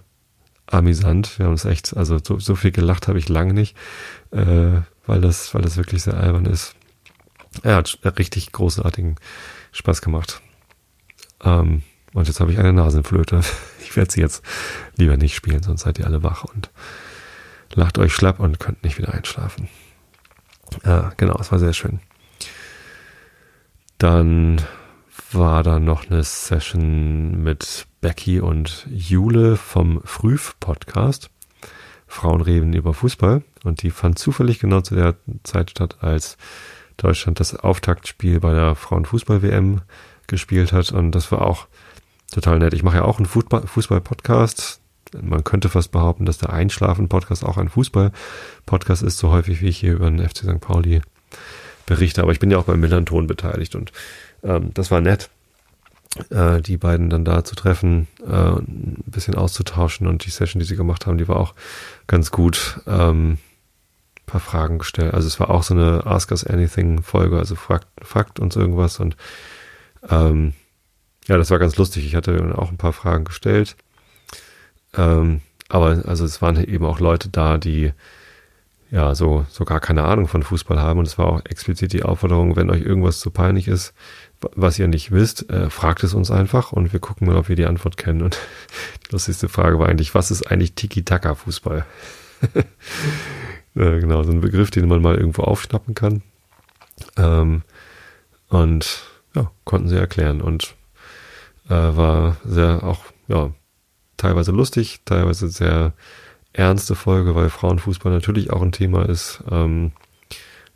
amüsant. Wir haben es echt, also so, so viel gelacht habe ich lange nicht, äh, weil das, weil das wirklich sehr albern ist. Er hat richtig großartigen Spaß gemacht. Ähm, und jetzt habe ich eine Nasenflöte. Ich werde sie jetzt lieber nicht spielen, sonst seid ihr alle wach und lacht euch schlapp und könnt nicht wieder einschlafen. Äh, genau, es war sehr schön. Dann war da noch eine Session mit Becky und Jule vom Früh-Podcast Frauen reden über Fußball, und die fand zufällig genau zu der Zeit statt, als Deutschland das Auftaktspiel bei der Frauenfußball-W M gespielt hat, und das war auch total nett. Ich mache ja auch einen Fußball-Podcast. Man könnte fast behaupten, dass der Einschlafen-Podcast auch ein Fußball-Podcast ist, so häufig wie ich hier über den F C Sankt Pauli berichte, aber ich bin ja auch beim Millanton beteiligt, und ähm, das war nett. äh, die beiden dann da zu treffen, äh, ein bisschen auszutauschen, und die Session, die sie gemacht haben, die war auch ganz gut. Ähm, ein paar Fragen gestellt. Also es war auch so eine Ask Us Anything Folge, also fragt, fragt uns irgendwas, und ähm, ja, das war ganz lustig. Ich hatte auch ein paar Fragen gestellt. Ähm, aber also es waren eben auch Leute da, die ja so, so gar keine Ahnung von Fußball haben, und es war auch explizit die Aufforderung, wenn euch irgendwas zu peinlich ist, was ihr nicht wisst, äh, fragt es uns einfach und wir gucken mal, ob wir die Antwort kennen. Und die lustigste Frage war eigentlich, was ist eigentlich Tiki-Taka-Fußball? äh, genau, so ein Begriff, den man mal irgendwo aufschnappen kann. Ähm, und ja, konnten sie erklären, und äh, war sehr auch, ja, teilweise lustig, teilweise sehr ernste Folge, weil Frauenfußball natürlich auch ein Thema ist, ähm,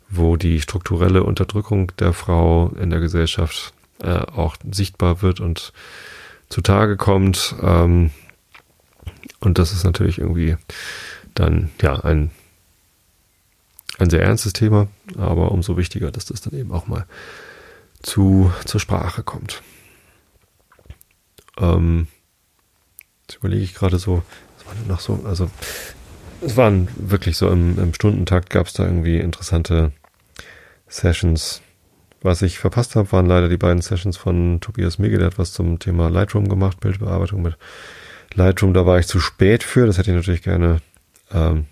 wo die strukturelle Unterdrückung der Frau in der Gesellschaft äh, auch sichtbar wird und zutage kommt. Ähm, und das ist natürlich irgendwie dann ja ein, ein sehr ernstes Thema, aber umso wichtiger, dass das dann eben auch mal zu, zur Sprache kommt. Ähm, Jetzt überlege ich gerade so, was war denn noch so, also es waren wirklich so im, im Stundentakt gab es da irgendwie interessante Sessions. Was ich verpasst habe, waren leider die beiden Sessions von Tobias Migel, der hat was zum Thema Lightroom gemacht, Bildbearbeitung mit Lightroom, da war ich zu spät für, das hätte ich natürlich gerne ähm,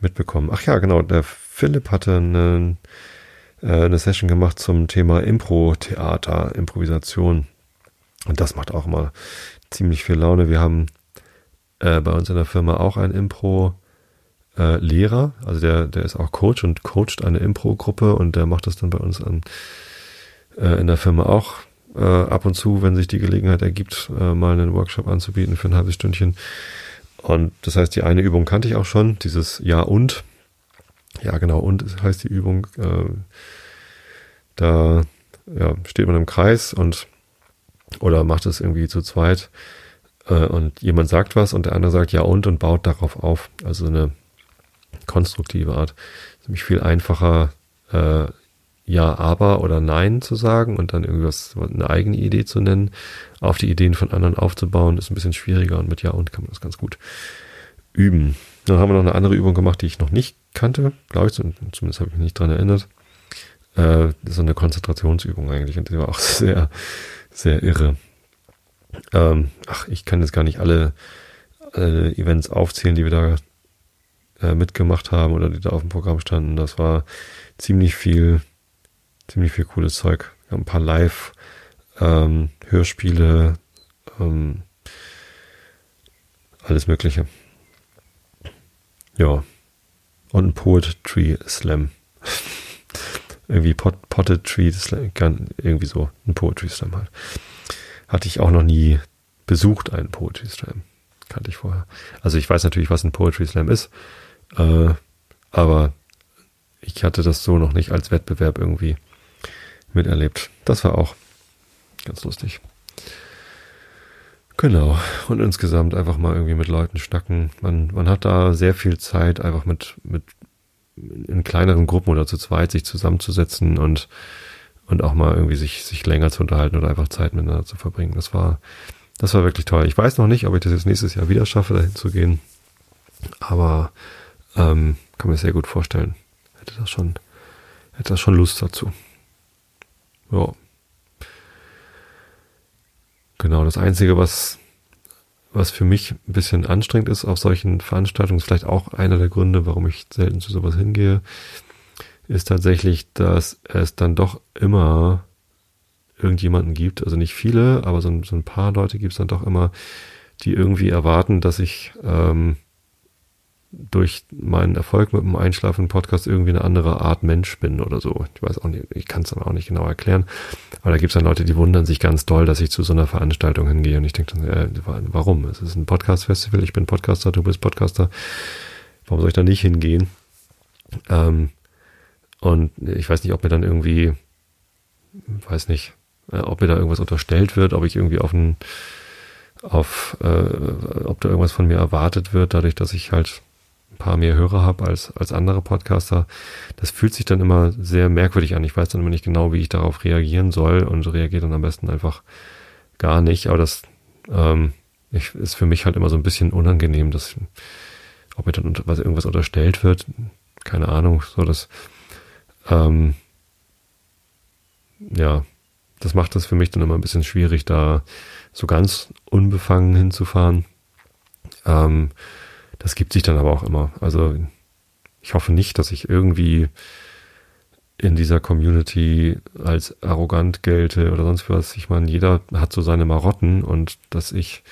mitbekommen. Ach ja, genau, der Philipp hatte eine, äh, eine Session gemacht zum Thema Impro-Theater, Improvisation, und das macht auch mal ziemlich viel Laune. Wir haben äh, bei uns in der Firma auch einen Impro-Lehrer, äh, also der der ist auch Coach und coacht eine Impro-Gruppe, und der macht das dann bei uns an, äh, in der Firma auch äh, ab und zu, wenn sich die Gelegenheit ergibt, äh, mal einen Workshop anzubieten für ein halbes Stündchen. Und das heißt, die eine Übung kannte ich auch schon, dieses Ja und. Ja genau, und heißt die Übung. Äh, da ja, steht man im Kreis und oder macht es irgendwie zu zweit äh, und jemand sagt was und der andere sagt ja und und baut darauf auf. Also eine konstruktive Art. Es ist nämlich viel einfacher, äh, ja, aber oder nein zu sagen und dann irgendwas, eine eigene Idee zu nennen. Auf die Ideen von anderen aufzubauen, ist ein bisschen schwieriger, und mit ja und kann man das ganz gut üben. Dann haben wir noch eine andere Übung gemacht, die ich noch nicht kannte, glaube ich, zumindest habe ich mich nicht dran erinnert. Äh, das ist eine Konzentrationsübung eigentlich, und die war auch sehr sehr irre. Ähm, ach, ich kann jetzt gar nicht alle, alle Events aufzählen, die wir da äh, mitgemacht haben oder die da auf dem Programm standen. Das war ziemlich viel, ziemlich viel cooles Zeug. Wir haben ein paar Live-Hörspiele, ähm, ähm, alles Mögliche. Ja. Und ein Poetry Slam. Irgendwie Pot, Pottery, irgendwie so ein Poetry Slam halt. Hatte ich auch noch nie besucht, einen Poetry Slam. Kannte ich vorher. Also ich weiß natürlich, was ein Poetry Slam ist, äh, aber ich hatte das so noch nicht als Wettbewerb irgendwie miterlebt. Das war auch ganz lustig. Genau. Und insgesamt einfach mal irgendwie mit Leuten schnacken. Man, man hat da sehr viel Zeit, einfach mit, mit in kleineren Gruppen oder zu zweit sich zusammenzusetzen und, und auch mal irgendwie sich, sich länger zu unterhalten oder einfach Zeit miteinander zu verbringen. Das war, das war wirklich toll. Ich weiß noch nicht, ob ich das jetzt nächstes Jahr wieder schaffe, dahin zu gehen. Aber, ähm, kann mir sehr gut vorstellen. Hätte das schon, hätte das schon Lust dazu. Ja. Genau, das Einzige, was, was für mich ein bisschen anstrengend ist auf solchen Veranstaltungen, ist vielleicht auch einer der Gründe, warum ich selten zu sowas hingehe, ist tatsächlich, dass es dann doch immer irgendjemanden gibt, also nicht viele, aber so ein, so ein paar Leute gibt es dann doch immer, die irgendwie erwarten, dass ich ähm, durch meinen Erfolg mit dem Einschlafen-Podcast irgendwie eine andere Art Mensch bin oder so. Ich weiß auch nicht, ich kann es dann auch nicht genau erklären. Aber da gibt es dann Leute, die wundern sich ganz doll, dass ich zu so einer Veranstaltung hingehe. Und ich denke dann, äh, warum? Es ist ein Podcast-Festival, ich bin Podcaster, du bist Podcaster. Warum soll ich da nicht hingehen? Ähm, und ich weiß nicht, ob mir dann irgendwie, weiß nicht, äh, ob mir da irgendwas unterstellt wird, ob ich irgendwie auf einen, auf, äh, ob da irgendwas von mir erwartet wird, dadurch, dass ich halt ein paar mehr Hörer habe als, als andere Podcaster. Das fühlt sich dann immer sehr merkwürdig an. Ich weiß dann immer nicht genau, wie ich darauf reagieren soll, und reagiere dann am besten einfach gar nicht, aber das ähm, ich, ist für mich halt immer so ein bisschen unangenehm, dass ob mir dann was, irgendwas unterstellt wird, keine Ahnung, so das ähm, ja, das macht das für mich dann immer ein bisschen schwierig, da so ganz unbefangen hinzufahren. Ähm, das gibt sich dann aber auch immer. Also ich hoffe nicht, dass ich irgendwie in dieser Community als arrogant gelte oder sonst was. Ich meine, jeder hat so seine Marotten und dass ich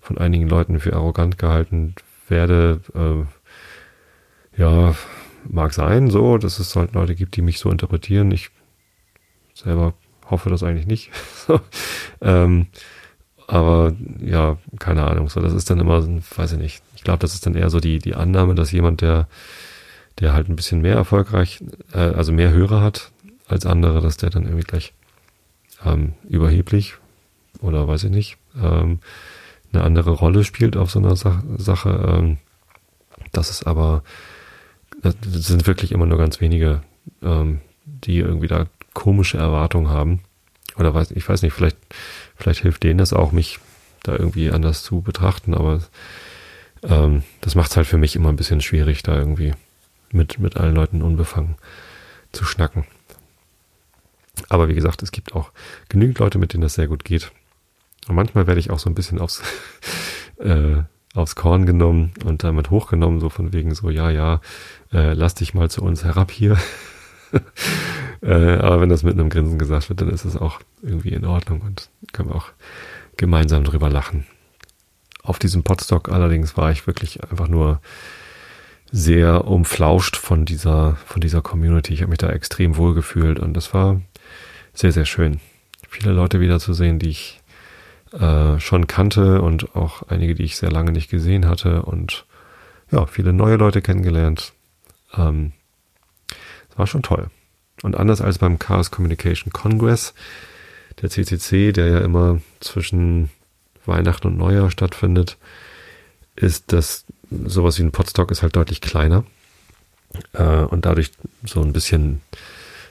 von einigen Leuten für arrogant gehalten werde, äh, ja, mag sein so, dass es halt Leute gibt, die mich so interpretieren. Ich selber hoffe das eigentlich nicht. ähm, aber ja, keine Ahnung. So, das ist dann immer, weiß ich nicht. Ich glaube, das ist dann eher so die die Annahme, dass jemand, der der halt ein bisschen mehr erfolgreich, äh, also mehr Hörer hat als andere, dass der dann irgendwie gleich ähm, überheblich oder weiß ich nicht, ähm, eine andere Rolle spielt auf so einer Sa- Sache. Ähm, das ist aber, das sind wirklich immer nur ganz wenige, ähm, die irgendwie da komische Erwartungen haben. Oder weiß, ich weiß nicht, vielleicht, vielleicht hilft denen das auch, mich da irgendwie anders zu betrachten, aber ähm, das macht es halt für mich immer ein bisschen schwierig, da irgendwie mit, mit allen Leuten unbefangen zu schnacken. Aber wie gesagt, es gibt auch genügend Leute, mit denen das sehr gut geht. Und manchmal werde ich auch so ein bisschen aufs, äh, aufs Korn genommen und damit hochgenommen, so von wegen so, ja, ja, äh, lass dich mal zu uns herab hier. äh, aber wenn das mit einem Grinsen gesagt wird, dann ist es auch irgendwie in Ordnung und können wir auch gemeinsam drüber lachen. Auf diesem Potstock allerdings war ich wirklich einfach nur sehr umflauscht von dieser, von dieser Community. Ich habe mich da extrem wohl gefühlt und das war sehr, sehr schön. Viele Leute wiederzusehen, die ich äh, schon kannte und auch einige, die ich sehr lange nicht gesehen hatte und ja, viele neue Leute kennengelernt. Ähm, War schon toll. Und anders als beim Chaos Communication Congress, der C C C, der ja immer zwischen Weihnachten und Neujahr stattfindet, ist das, sowas wie ein Potstock ist halt deutlich kleiner äh, und dadurch so ein bisschen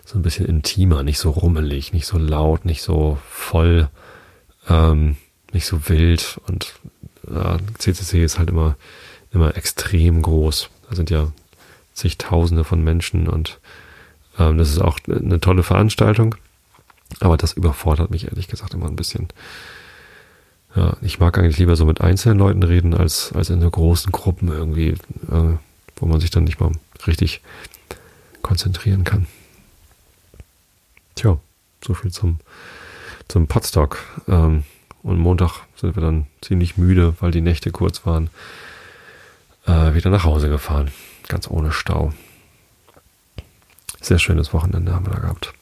so ein bisschen intimer, nicht so rummelig, nicht so laut, nicht so voll, ähm, nicht so wild und äh, C C C ist halt immer, immer extrem groß. Da sind ja Tausende von Menschen und ähm, das ist auch eine tolle Veranstaltung, aber das überfordert mich ehrlich gesagt immer ein bisschen. Ja, ich mag eigentlich lieber so mit einzelnen Leuten reden, als, als in so großen Gruppen irgendwie, äh, wo man sich dann nicht mal richtig konzentrieren kann. Tja, so viel zum, zum Potstock. Ähm, und Montag sind wir dann ziemlich müde, weil die Nächte kurz waren, äh, wieder nach Hause gefahren. Ganz ohne Stau. Sehr schönes Wochenende haben wir da gehabt.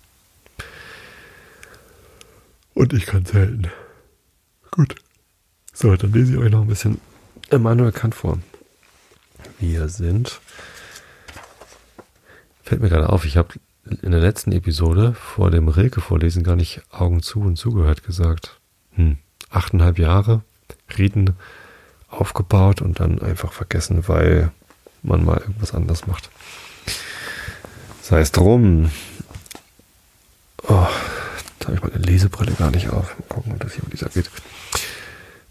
Und ich kann selten. Gut. So, dann lese ich euch noch ein bisschen Immanuel Kant vor. Wir sind... Fällt mir gerade auf, ich habe in der letzten Episode vor dem Rilke-Vorlesen gar nicht Augen zu und zugehört gesagt. Hm. Achteinhalb Jahre, Riten aufgebaut und dann einfach vergessen, weil... man mal irgendwas anders macht. Sei es drum. Oh, da habe ich meine Lesebrille gar nicht auf. Mal gucken, ob das hier mit dieser geht.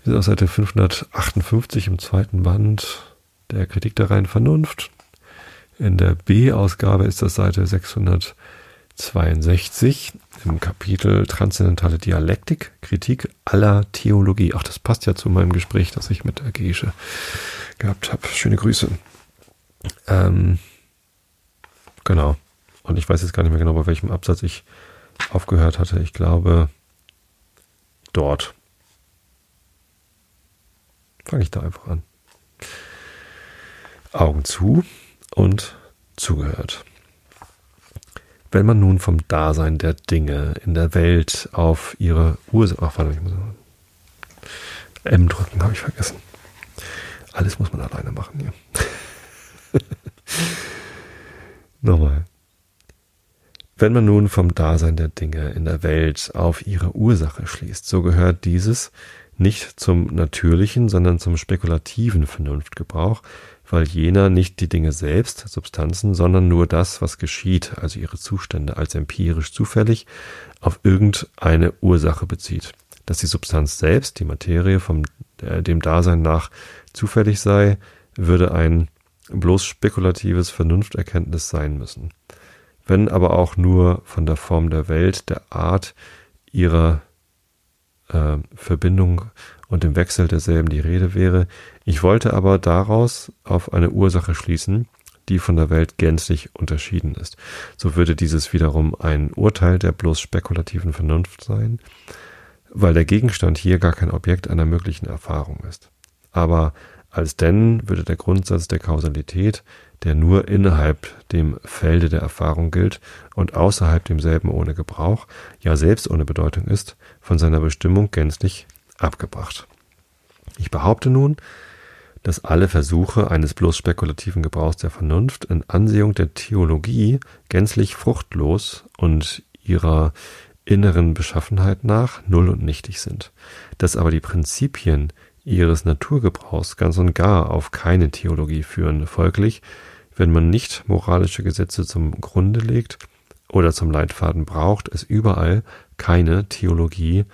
Wir sind auf Seite fünfhundertachtundfünfzig im zweiten Band der Kritik der reinen Vernunft. In der B-Ausgabe ist das Seite sechshundertzweiundsechzig im Kapitel Transzendentale Dialektik, Kritik aller Theologie. Ach, das passt ja zu meinem Gespräch, das ich mit der Gesche gehabt habe. Schöne Grüße. Ähm, genau. Und ich weiß jetzt gar nicht mehr genau, bei welchem Absatz ich aufgehört hatte. Ich glaube, dort. Fange ich da einfach an. Augen zu und zugehört. Wenn man nun vom Dasein der Dinge in der Welt auf ihre Ursache... Ach, warte, ich muss M drücken, habe ich vergessen. Alles muss man alleine machen hier. Nochmal. Wenn man nun vom Dasein der Dinge in der Welt auf ihre Ursache schließt, so gehört dieses nicht zum natürlichen, sondern zum spekulativen Vernunftgebrauch, weil jener nicht die Dinge selbst, Substanzen, sondern nur das, was geschieht, also ihre Zustände als empirisch zufällig, auf irgendeine Ursache bezieht. dass die Substanz selbst, die Materie, vom äh, dem Dasein nach zufällig sei, würde ein bloß spekulatives Vernunfterkenntnis sein müssen. Wenn aber auch nur von der Form der Welt, der Art ihrer äh, Verbindung und dem Wechsel derselben die Rede wäre. Ich wollte aber daraus auf eine Ursache schließen, die von der Welt gänzlich unterschieden ist. So würde dieses wiederum ein Urteil der bloß spekulativen Vernunft sein, weil der Gegenstand hier gar kein Objekt einer möglichen Erfahrung ist. Aber alsdenn würde der Grundsatz der Kausalität, der nur innerhalb dem Felde der Erfahrung gilt und außerhalb demselben ohne Gebrauch, ja selbst ohne Bedeutung ist, von seiner Bestimmung gänzlich abgebracht. Ich behaupte nun, dass alle Versuche eines bloß spekulativen Gebrauchs der Vernunft in Ansehung der Theologie gänzlich fruchtlos und ihrer inneren Beschaffenheit nach null und nichtig sind, dass aber die Prinzipien ihres Naturgebrauchs ganz und gar auf keine Theologie führen. Folglich, wenn man nicht moralische Gesetze zum Grunde legt oder zum Leitfaden braucht, es überall keine Theologie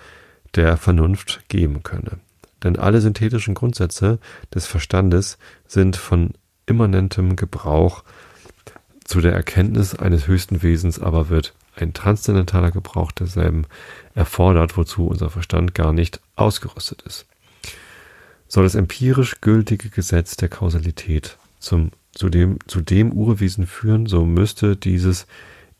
der Vernunft geben könne. Denn alle synthetischen Grundsätze des Verstandes sind von immanentem Gebrauch zu der Erkenntnis eines höchsten Wesens, aber wird ein transzendentaler Gebrauch derselben erfordert, wozu unser Verstand gar nicht ausgerüstet ist. Soll das empirisch gültige Gesetz der Kausalität zum, zu, dem, zu dem Urwesen führen, so müsste dieses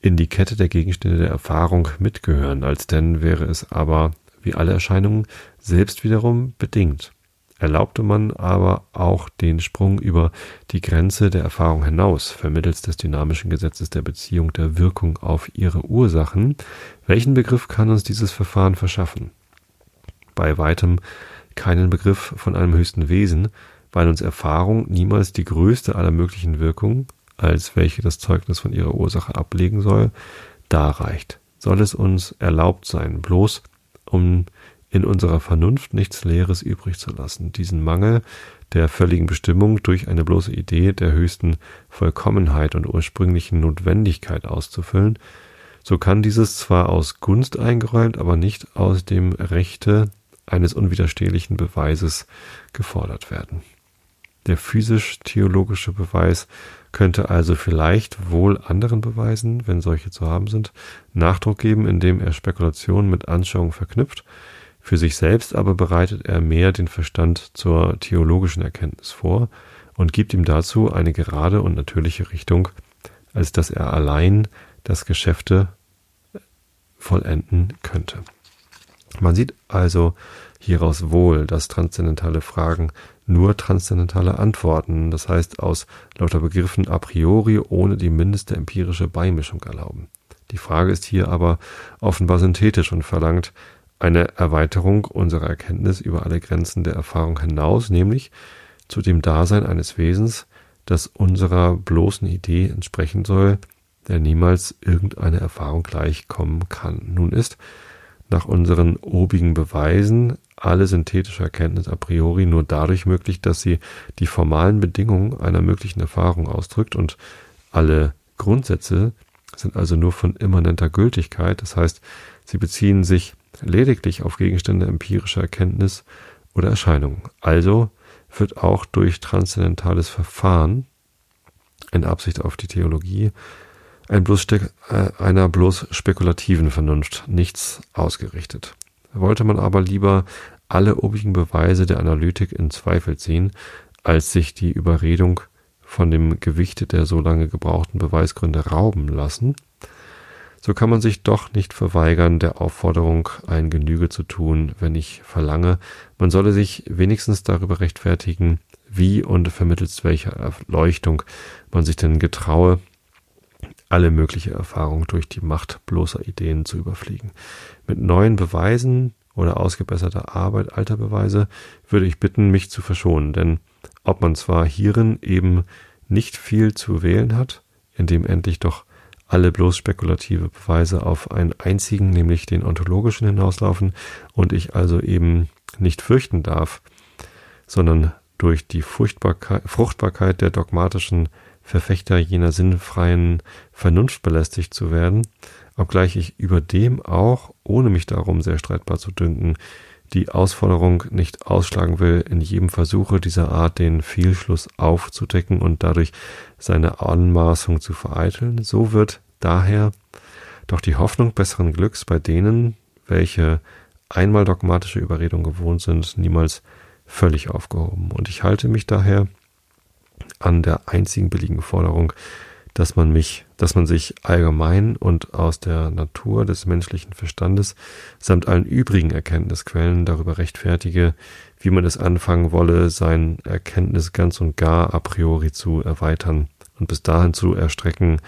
in die Kette der Gegenstände der Erfahrung mitgehören, alsdenn wäre es aber wie alle Erscheinungen selbst wiederum bedingt. Erlaubte man aber auch den Sprung über die Grenze der Erfahrung hinaus, vermittels des dynamischen Gesetzes der Beziehung der Wirkung auf ihre Ursachen, welchen Begriff kann uns dieses Verfahren verschaffen? Bei weitem keinen Begriff von einem höchsten Wesen, weil uns Erfahrung niemals die größte aller möglichen Wirkungen, als welche das Zeugnis von ihrer Ursache ablegen soll, darreicht. Soll es uns erlaubt sein, bloß um in unserer Vernunft nichts Leeres übrig zu lassen, diesen Mangel der völligen Bestimmung durch eine bloße Idee der höchsten Vollkommenheit und ursprünglichen Notwendigkeit auszufüllen, so kann dieses zwar aus Gunst eingeräumt, aber nicht aus dem Rechte eines unwiderstehlichen Beweises gefordert werden. Der physisch-theologische Beweis könnte also vielleicht wohl anderen Beweisen, wenn solche zu haben sind, Nachdruck geben, indem er Spekulationen mit Anschauungen verknüpft. Für sich selbst aber bereitet er mehr den Verstand zur theologischen Erkenntnis vor und gibt ihm dazu eine gerade und natürliche Richtung, als dass er allein das Geschäfte vollenden könnte. Man sieht also hieraus wohl, dass transzendentale Fragen nur transzendentale Antworten, das heißt aus lauter Begriffen a priori ohne die mindeste empirische Beimischung erlauben. Die Frage ist hier aber offenbar synthetisch und verlangt eine Erweiterung unserer Erkenntnis über alle Grenzen der Erfahrung hinaus, nämlich zu dem Dasein eines Wesens, das unserer bloßen Idee entsprechen soll, der niemals irgendeiner Erfahrung gleichkommen kann. Nun ist nach unseren obigen Beweisen alle synthetische Erkenntnis a priori nur dadurch möglich, dass sie die formalen Bedingungen einer möglichen Erfahrung ausdrückt, und alle Grundsätze sind also nur von immanenter Gültigkeit, das heißt, sie beziehen sich lediglich auf Gegenstände empirischer Erkenntnis oder Erscheinungen. Also wird auch durch transzendentales Verfahren in Absicht auf die Theologie Ein bloß, äh, einer bloß spekulativen Vernunft nichts ausgerichtet. Wollte man aber lieber alle obigen Beweise der Analytik in Zweifel ziehen, als sich die Überredung von dem Gewichte der so lange gebrauchten Beweisgründe rauben lassen, so kann man sich doch nicht verweigern, der Aufforderung ein Genüge zu tun, wenn ich verlange, man solle sich wenigstens darüber rechtfertigen, wie und vermittels welcher Erleuchtung man sich denn getraue, alle mögliche Erfahrung durch die Macht bloßer Ideen zu überfliegen. Mit neuen Beweisen oder ausgebesserter Arbeit alter Beweise würde ich bitten, mich zu verschonen, denn ob man zwar hierin eben nicht viel zu wählen hat, indem endlich doch alle bloß spekulative Beweise auf einen einzigen, nämlich den ontologischen, hinauslaufen und ich also eben nicht fürchten darf, sondern durch die Fruchtbarkeit, Fruchtbarkeit der dogmatischen Verfechter jener sinnfreien Vernunft belästigt zu werden, obgleich ich über dem auch, ohne mich darum sehr streitbar zu dünken, die Ausforderung nicht ausschlagen will, in jedem Versuche dieser Art den Fehlschluss aufzudecken und dadurch seine Anmaßung zu vereiteln. So wird daher doch die Hoffnung besseren Glücks bei denen, welche einmal dogmatische Überredung gewohnt sind, niemals völlig aufgehoben. Und ich halte mich daher an der einzigen billigen Forderung, dass man mich, dass man sich allgemein und aus der Natur des menschlichen Verstandes samt allen übrigen Erkenntnisquellen darüber rechtfertige, wie man es anfangen wolle, sein Erkenntnis ganz und gar a priori zu erweitern und bis dahin zu erstrecken,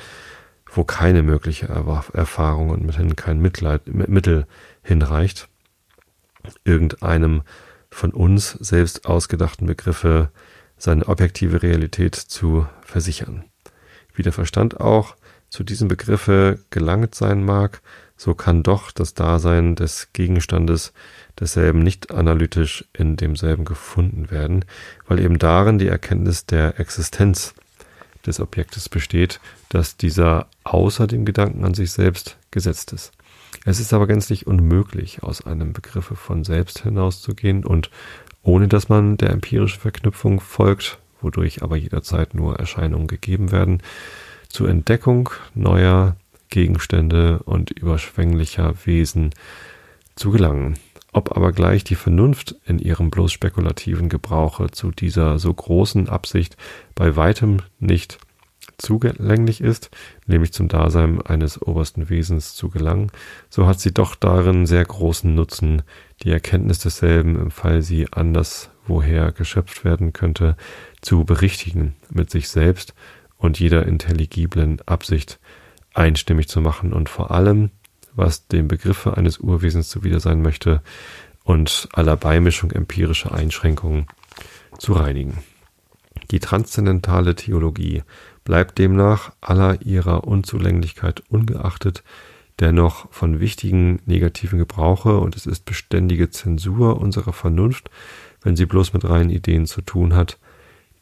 wo keine mögliche Erfahrung und mithin kein Mitleid, Mittel hinreicht, irgendeinem von uns selbst ausgedachten Begriffe seine objektive Realität zu versichern. Wie der Verstand auch zu diesem Begriffe gelangt sein mag, so kann doch das Dasein des Gegenstandes desselben nicht analytisch in demselben gefunden werden, weil eben darin die Erkenntnis der Existenz des Objektes besteht, dass dieser außer dem Gedanken an sich selbst gesetzt ist. Es ist aber gänzlich unmöglich, aus einem Begriffe von selbst hinauszugehen und ohne dass man der empirischen Verknüpfung folgt, wodurch aber jederzeit nur Erscheinungen gegeben werden, zur Entdeckung neuer Gegenstände und überschwänglicher Wesen zu gelangen. Ob aber gleich die Vernunft in ihrem bloß spekulativen Gebrauche zu dieser so großen Absicht bei weitem nicht zugänglich ist, nämlich zum Dasein eines obersten Wesens zu gelangen, so hat sie doch darin sehr großen Nutzen, die Erkenntnis desselben, im Fall sie anders woher geschöpft werden könnte, zu berichtigen, mit sich selbst und jeder intelligiblen Absicht einstimmig zu machen und vor allem, was dem Begriffe eines Urwesens zuwider sein möchte und aller Beimischung empirischer Einschränkungen zu reinigen. Die transzendentale Theologie bleibt demnach aller ihrer Unzulänglichkeit ungeachtet dennoch von wichtigen negativen Gebrauche und es ist beständige Zensur unserer Vernunft, wenn sie bloß mit reinen Ideen zu tun hat,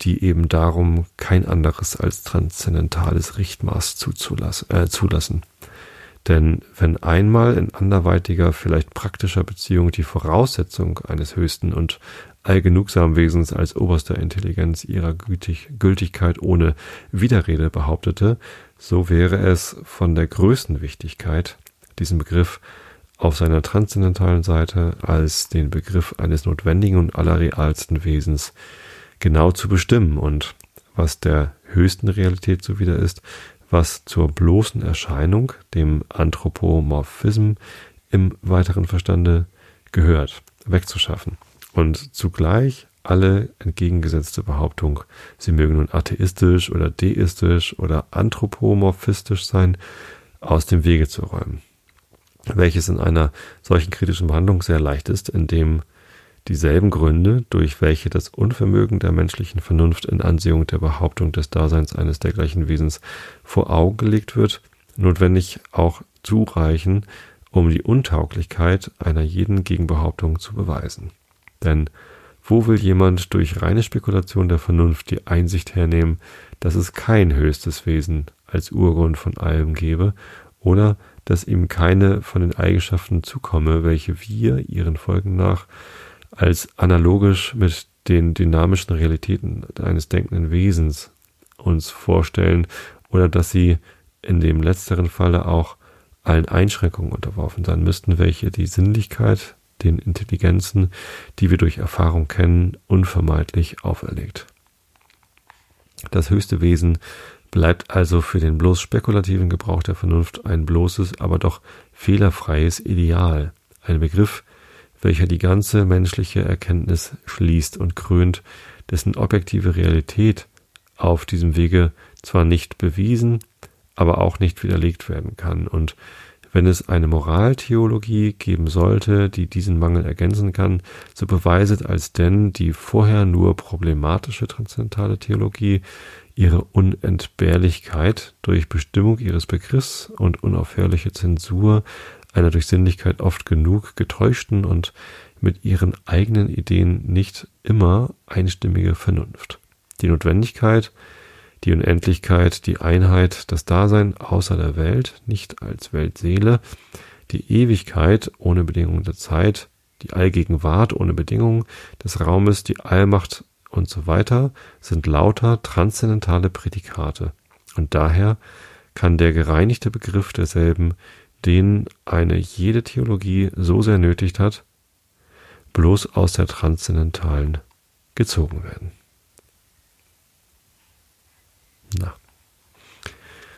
die eben darum kein anderes als transzendentales Richtmaß zuzulassen, äh, zulassen. Denn wenn einmal in anderweitiger, vielleicht praktischer Beziehung die Voraussetzung eines höchsten und allgenugsamen Wesens als oberster Intelligenz ihrer Gültig- Gültigkeit ohne Widerrede behauptete, so wäre es von der größten Wichtigkeit, diesen Begriff auf seiner transzendentalen Seite als den Begriff eines notwendigen und allerrealsten Wesens genau zu bestimmen und was der höchsten Realität zuwider ist, was zur bloßen Erscheinung, dem Anthropomorphism, im weiteren Verstande gehört, wegzuschaffen und zugleich alle entgegengesetzte Behauptung, sie mögen nun atheistisch oder deistisch oder anthropomorphistisch sein, aus dem Wege zu räumen, welches in einer solchen kritischen Behandlung sehr leicht ist, indem dieselben Gründe, durch welche das Unvermögen der menschlichen Vernunft in Ansehung der Behauptung des Daseins eines dergleichen Wesens vor Augen gelegt wird, notwendig auch zureichen, um die Untauglichkeit einer jeden Gegenbehauptung zu beweisen. Denn wo will jemand durch reine Spekulation der Vernunft die Einsicht hernehmen, dass es kein höchstes Wesen als Urgrund von allem gebe oder dass ihm keine von den Eigenschaften zukomme, welche wir ihren Folgen nach als analogisch mit den dynamischen Realitäten eines denkenden Wesens uns vorstellen oder dass sie in dem letzteren Falle auch allen Einschränkungen unterworfen sein müssten, welche die Sinnlichkeit, den Intelligenzen, die wir durch Erfahrung kennen, unvermeidlich auferlegt. Das höchste Wesen bleibt also für den bloß spekulativen Gebrauch der Vernunft ein bloßes, aber doch fehlerfreies Ideal, ein Begriff, welcher die ganze menschliche Erkenntnis schließt und krönt, dessen objektive Realität auf diesem Wege zwar nicht bewiesen, aber auch nicht widerlegt werden kann. Und wenn es eine Moraltheologie geben sollte, die diesen Mangel ergänzen kann, so beweiset alsdenn die vorher nur problematische transzendentale Theologie ihre Unentbehrlichkeit durch Bestimmung ihres Begriffs und unaufhörliche Zensur einer durch Sinnlichkeit oft genug getäuschten und mit ihren eigenen Ideen nicht immer einstimmige Vernunft. Die Notwendigkeit, die Unendlichkeit, die Einheit, das Dasein außer der Welt, nicht als Weltseele, die Ewigkeit ohne Bedingung der Zeit, die Allgegenwart ohne Bedingung des Raumes, die Allmacht und so weiter, sind lauter transzendentale Prädikate. Und daher kann der gereinigte Begriff derselben, den eine jede Theologie so sehr nötigt hat, bloß aus der transzendentalen gezogen werden. Na.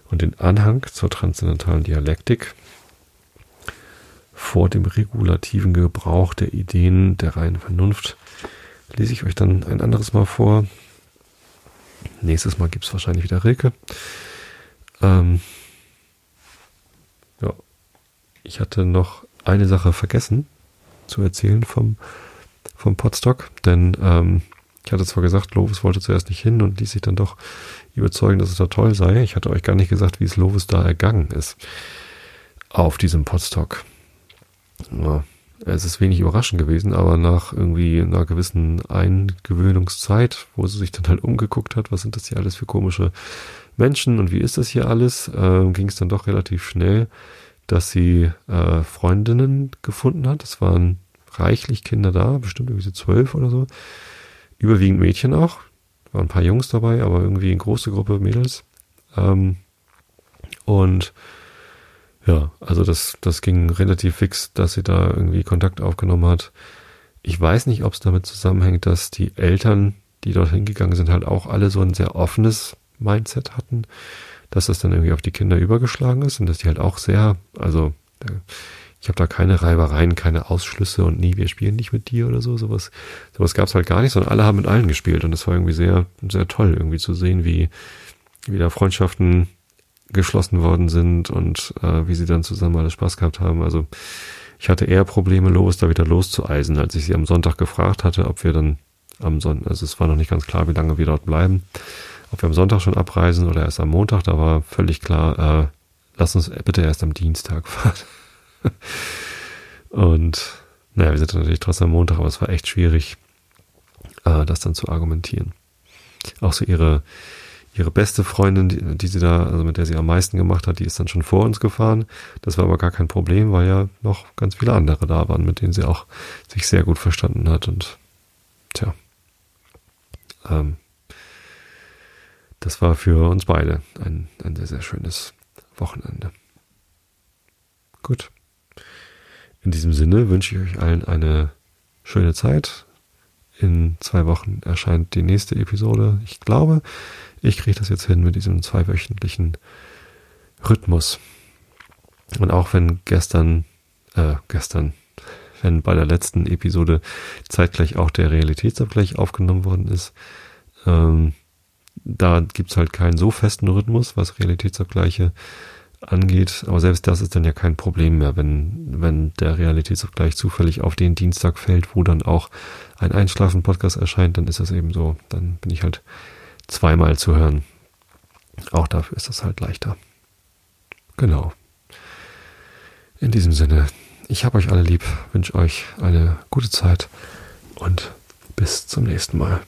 Und den Anhang zur transzendentalen Dialektik vor dem regulativen Gebrauch der Ideen der reinen Vernunft lese ich euch dann ein anderes Mal vor. Nächstes Mal gibt es wahrscheinlich wieder Rilke. Ähm, ja. Ich hatte noch eine Sache vergessen zu erzählen vom, vom Potstock, denn ähm, ich hatte zwar gesagt, Lovis wollte zuerst nicht hin und ließ sich dann doch überzeugen, dass es da toll sei. Ich hatte euch gar nicht gesagt, wie es Lovis da ergangen ist auf diesem Potstock. Ja. Es ist wenig überraschend gewesen, aber nach irgendwie einer gewissen Eingewöhnungszeit, wo sie sich dann halt umgeguckt hat, was sind das hier alles für komische Menschen und wie ist das hier alles, äh, ging es dann doch relativ schnell, dass sie äh, Freundinnen gefunden hat. Es waren reichlich Kinder da, bestimmt irgendwie so zwölf oder so. Überwiegend Mädchen auch. Waren ein paar Jungs dabei, aber irgendwie eine große Gruppe Mädels. Ähm, und ja, also das, das ging relativ fix, dass sie da irgendwie Kontakt aufgenommen hat. Ich weiß nicht, ob es damit zusammenhängt, dass die Eltern, die dort hingegangen sind, halt auch alle so ein sehr offenes Mindset hatten, dass das dann irgendwie auf die Kinder übergeschlagen ist und dass die halt auch sehr, also ich habe da keine Reibereien, keine Ausschlüsse und nie, wir spielen nicht mit dir oder so, sowas. Sowas gab es halt gar nicht, sondern alle haben mit allen gespielt und das war irgendwie sehr, sehr toll, irgendwie zu sehen, wie, wie da Freundschaften geschlossen worden sind und äh, wie sie dann zusammen alle Spaß gehabt haben. Also ich hatte eher Probleme, Lovis da wieder loszueisen, als ich sie am Sonntag gefragt hatte, ob wir dann am Sonntag, also es war noch nicht ganz klar, wie lange wir dort bleiben, ob wir am Sonntag schon abreisen oder erst am Montag. Da war völlig klar, äh, lass uns bitte erst am Dienstag fahren. Und naja, wir sind natürlich trotzdem am Montag, aber es war echt schwierig, äh, das dann zu argumentieren. Auch so ihre Ihre beste Freundin, die, die sie da, also mit der sie am meisten gemacht hat, die ist dann schon vor uns gefahren. Das war aber gar kein Problem, weil ja noch ganz viele andere da waren, mit denen sie auch sich sehr gut verstanden hat. Und tja, ähm, das war für uns beide ein, ein sehr, sehr schönes Wochenende. Gut. In diesem Sinne wünsche ich euch allen eine schöne Zeit. In zwei Wochen erscheint die nächste Episode. Ich glaube, ich kriege das jetzt hin mit diesem zweiwöchentlichen Rhythmus. Und auch wenn gestern, äh, gestern, wenn bei der letzten Episode zeitgleich auch der Realitätsabgleich aufgenommen worden ist, ähm, da gibt's halt keinen so festen Rhythmus, was Realitätsabgleiche angeht. Aber selbst das ist dann ja kein Problem mehr, wenn, wenn der Realitätsabgleich zufällig auf den Dienstag fällt, wo dann auch ein Einschlafen-Podcast erscheint, dann ist das eben so. Dann bin ich halt zweimal zu hören. Auch dafür ist das halt leichter. Genau. In diesem Sinne, ich habe euch alle lieb, wünsche euch eine gute Zeit und bis zum nächsten Mal.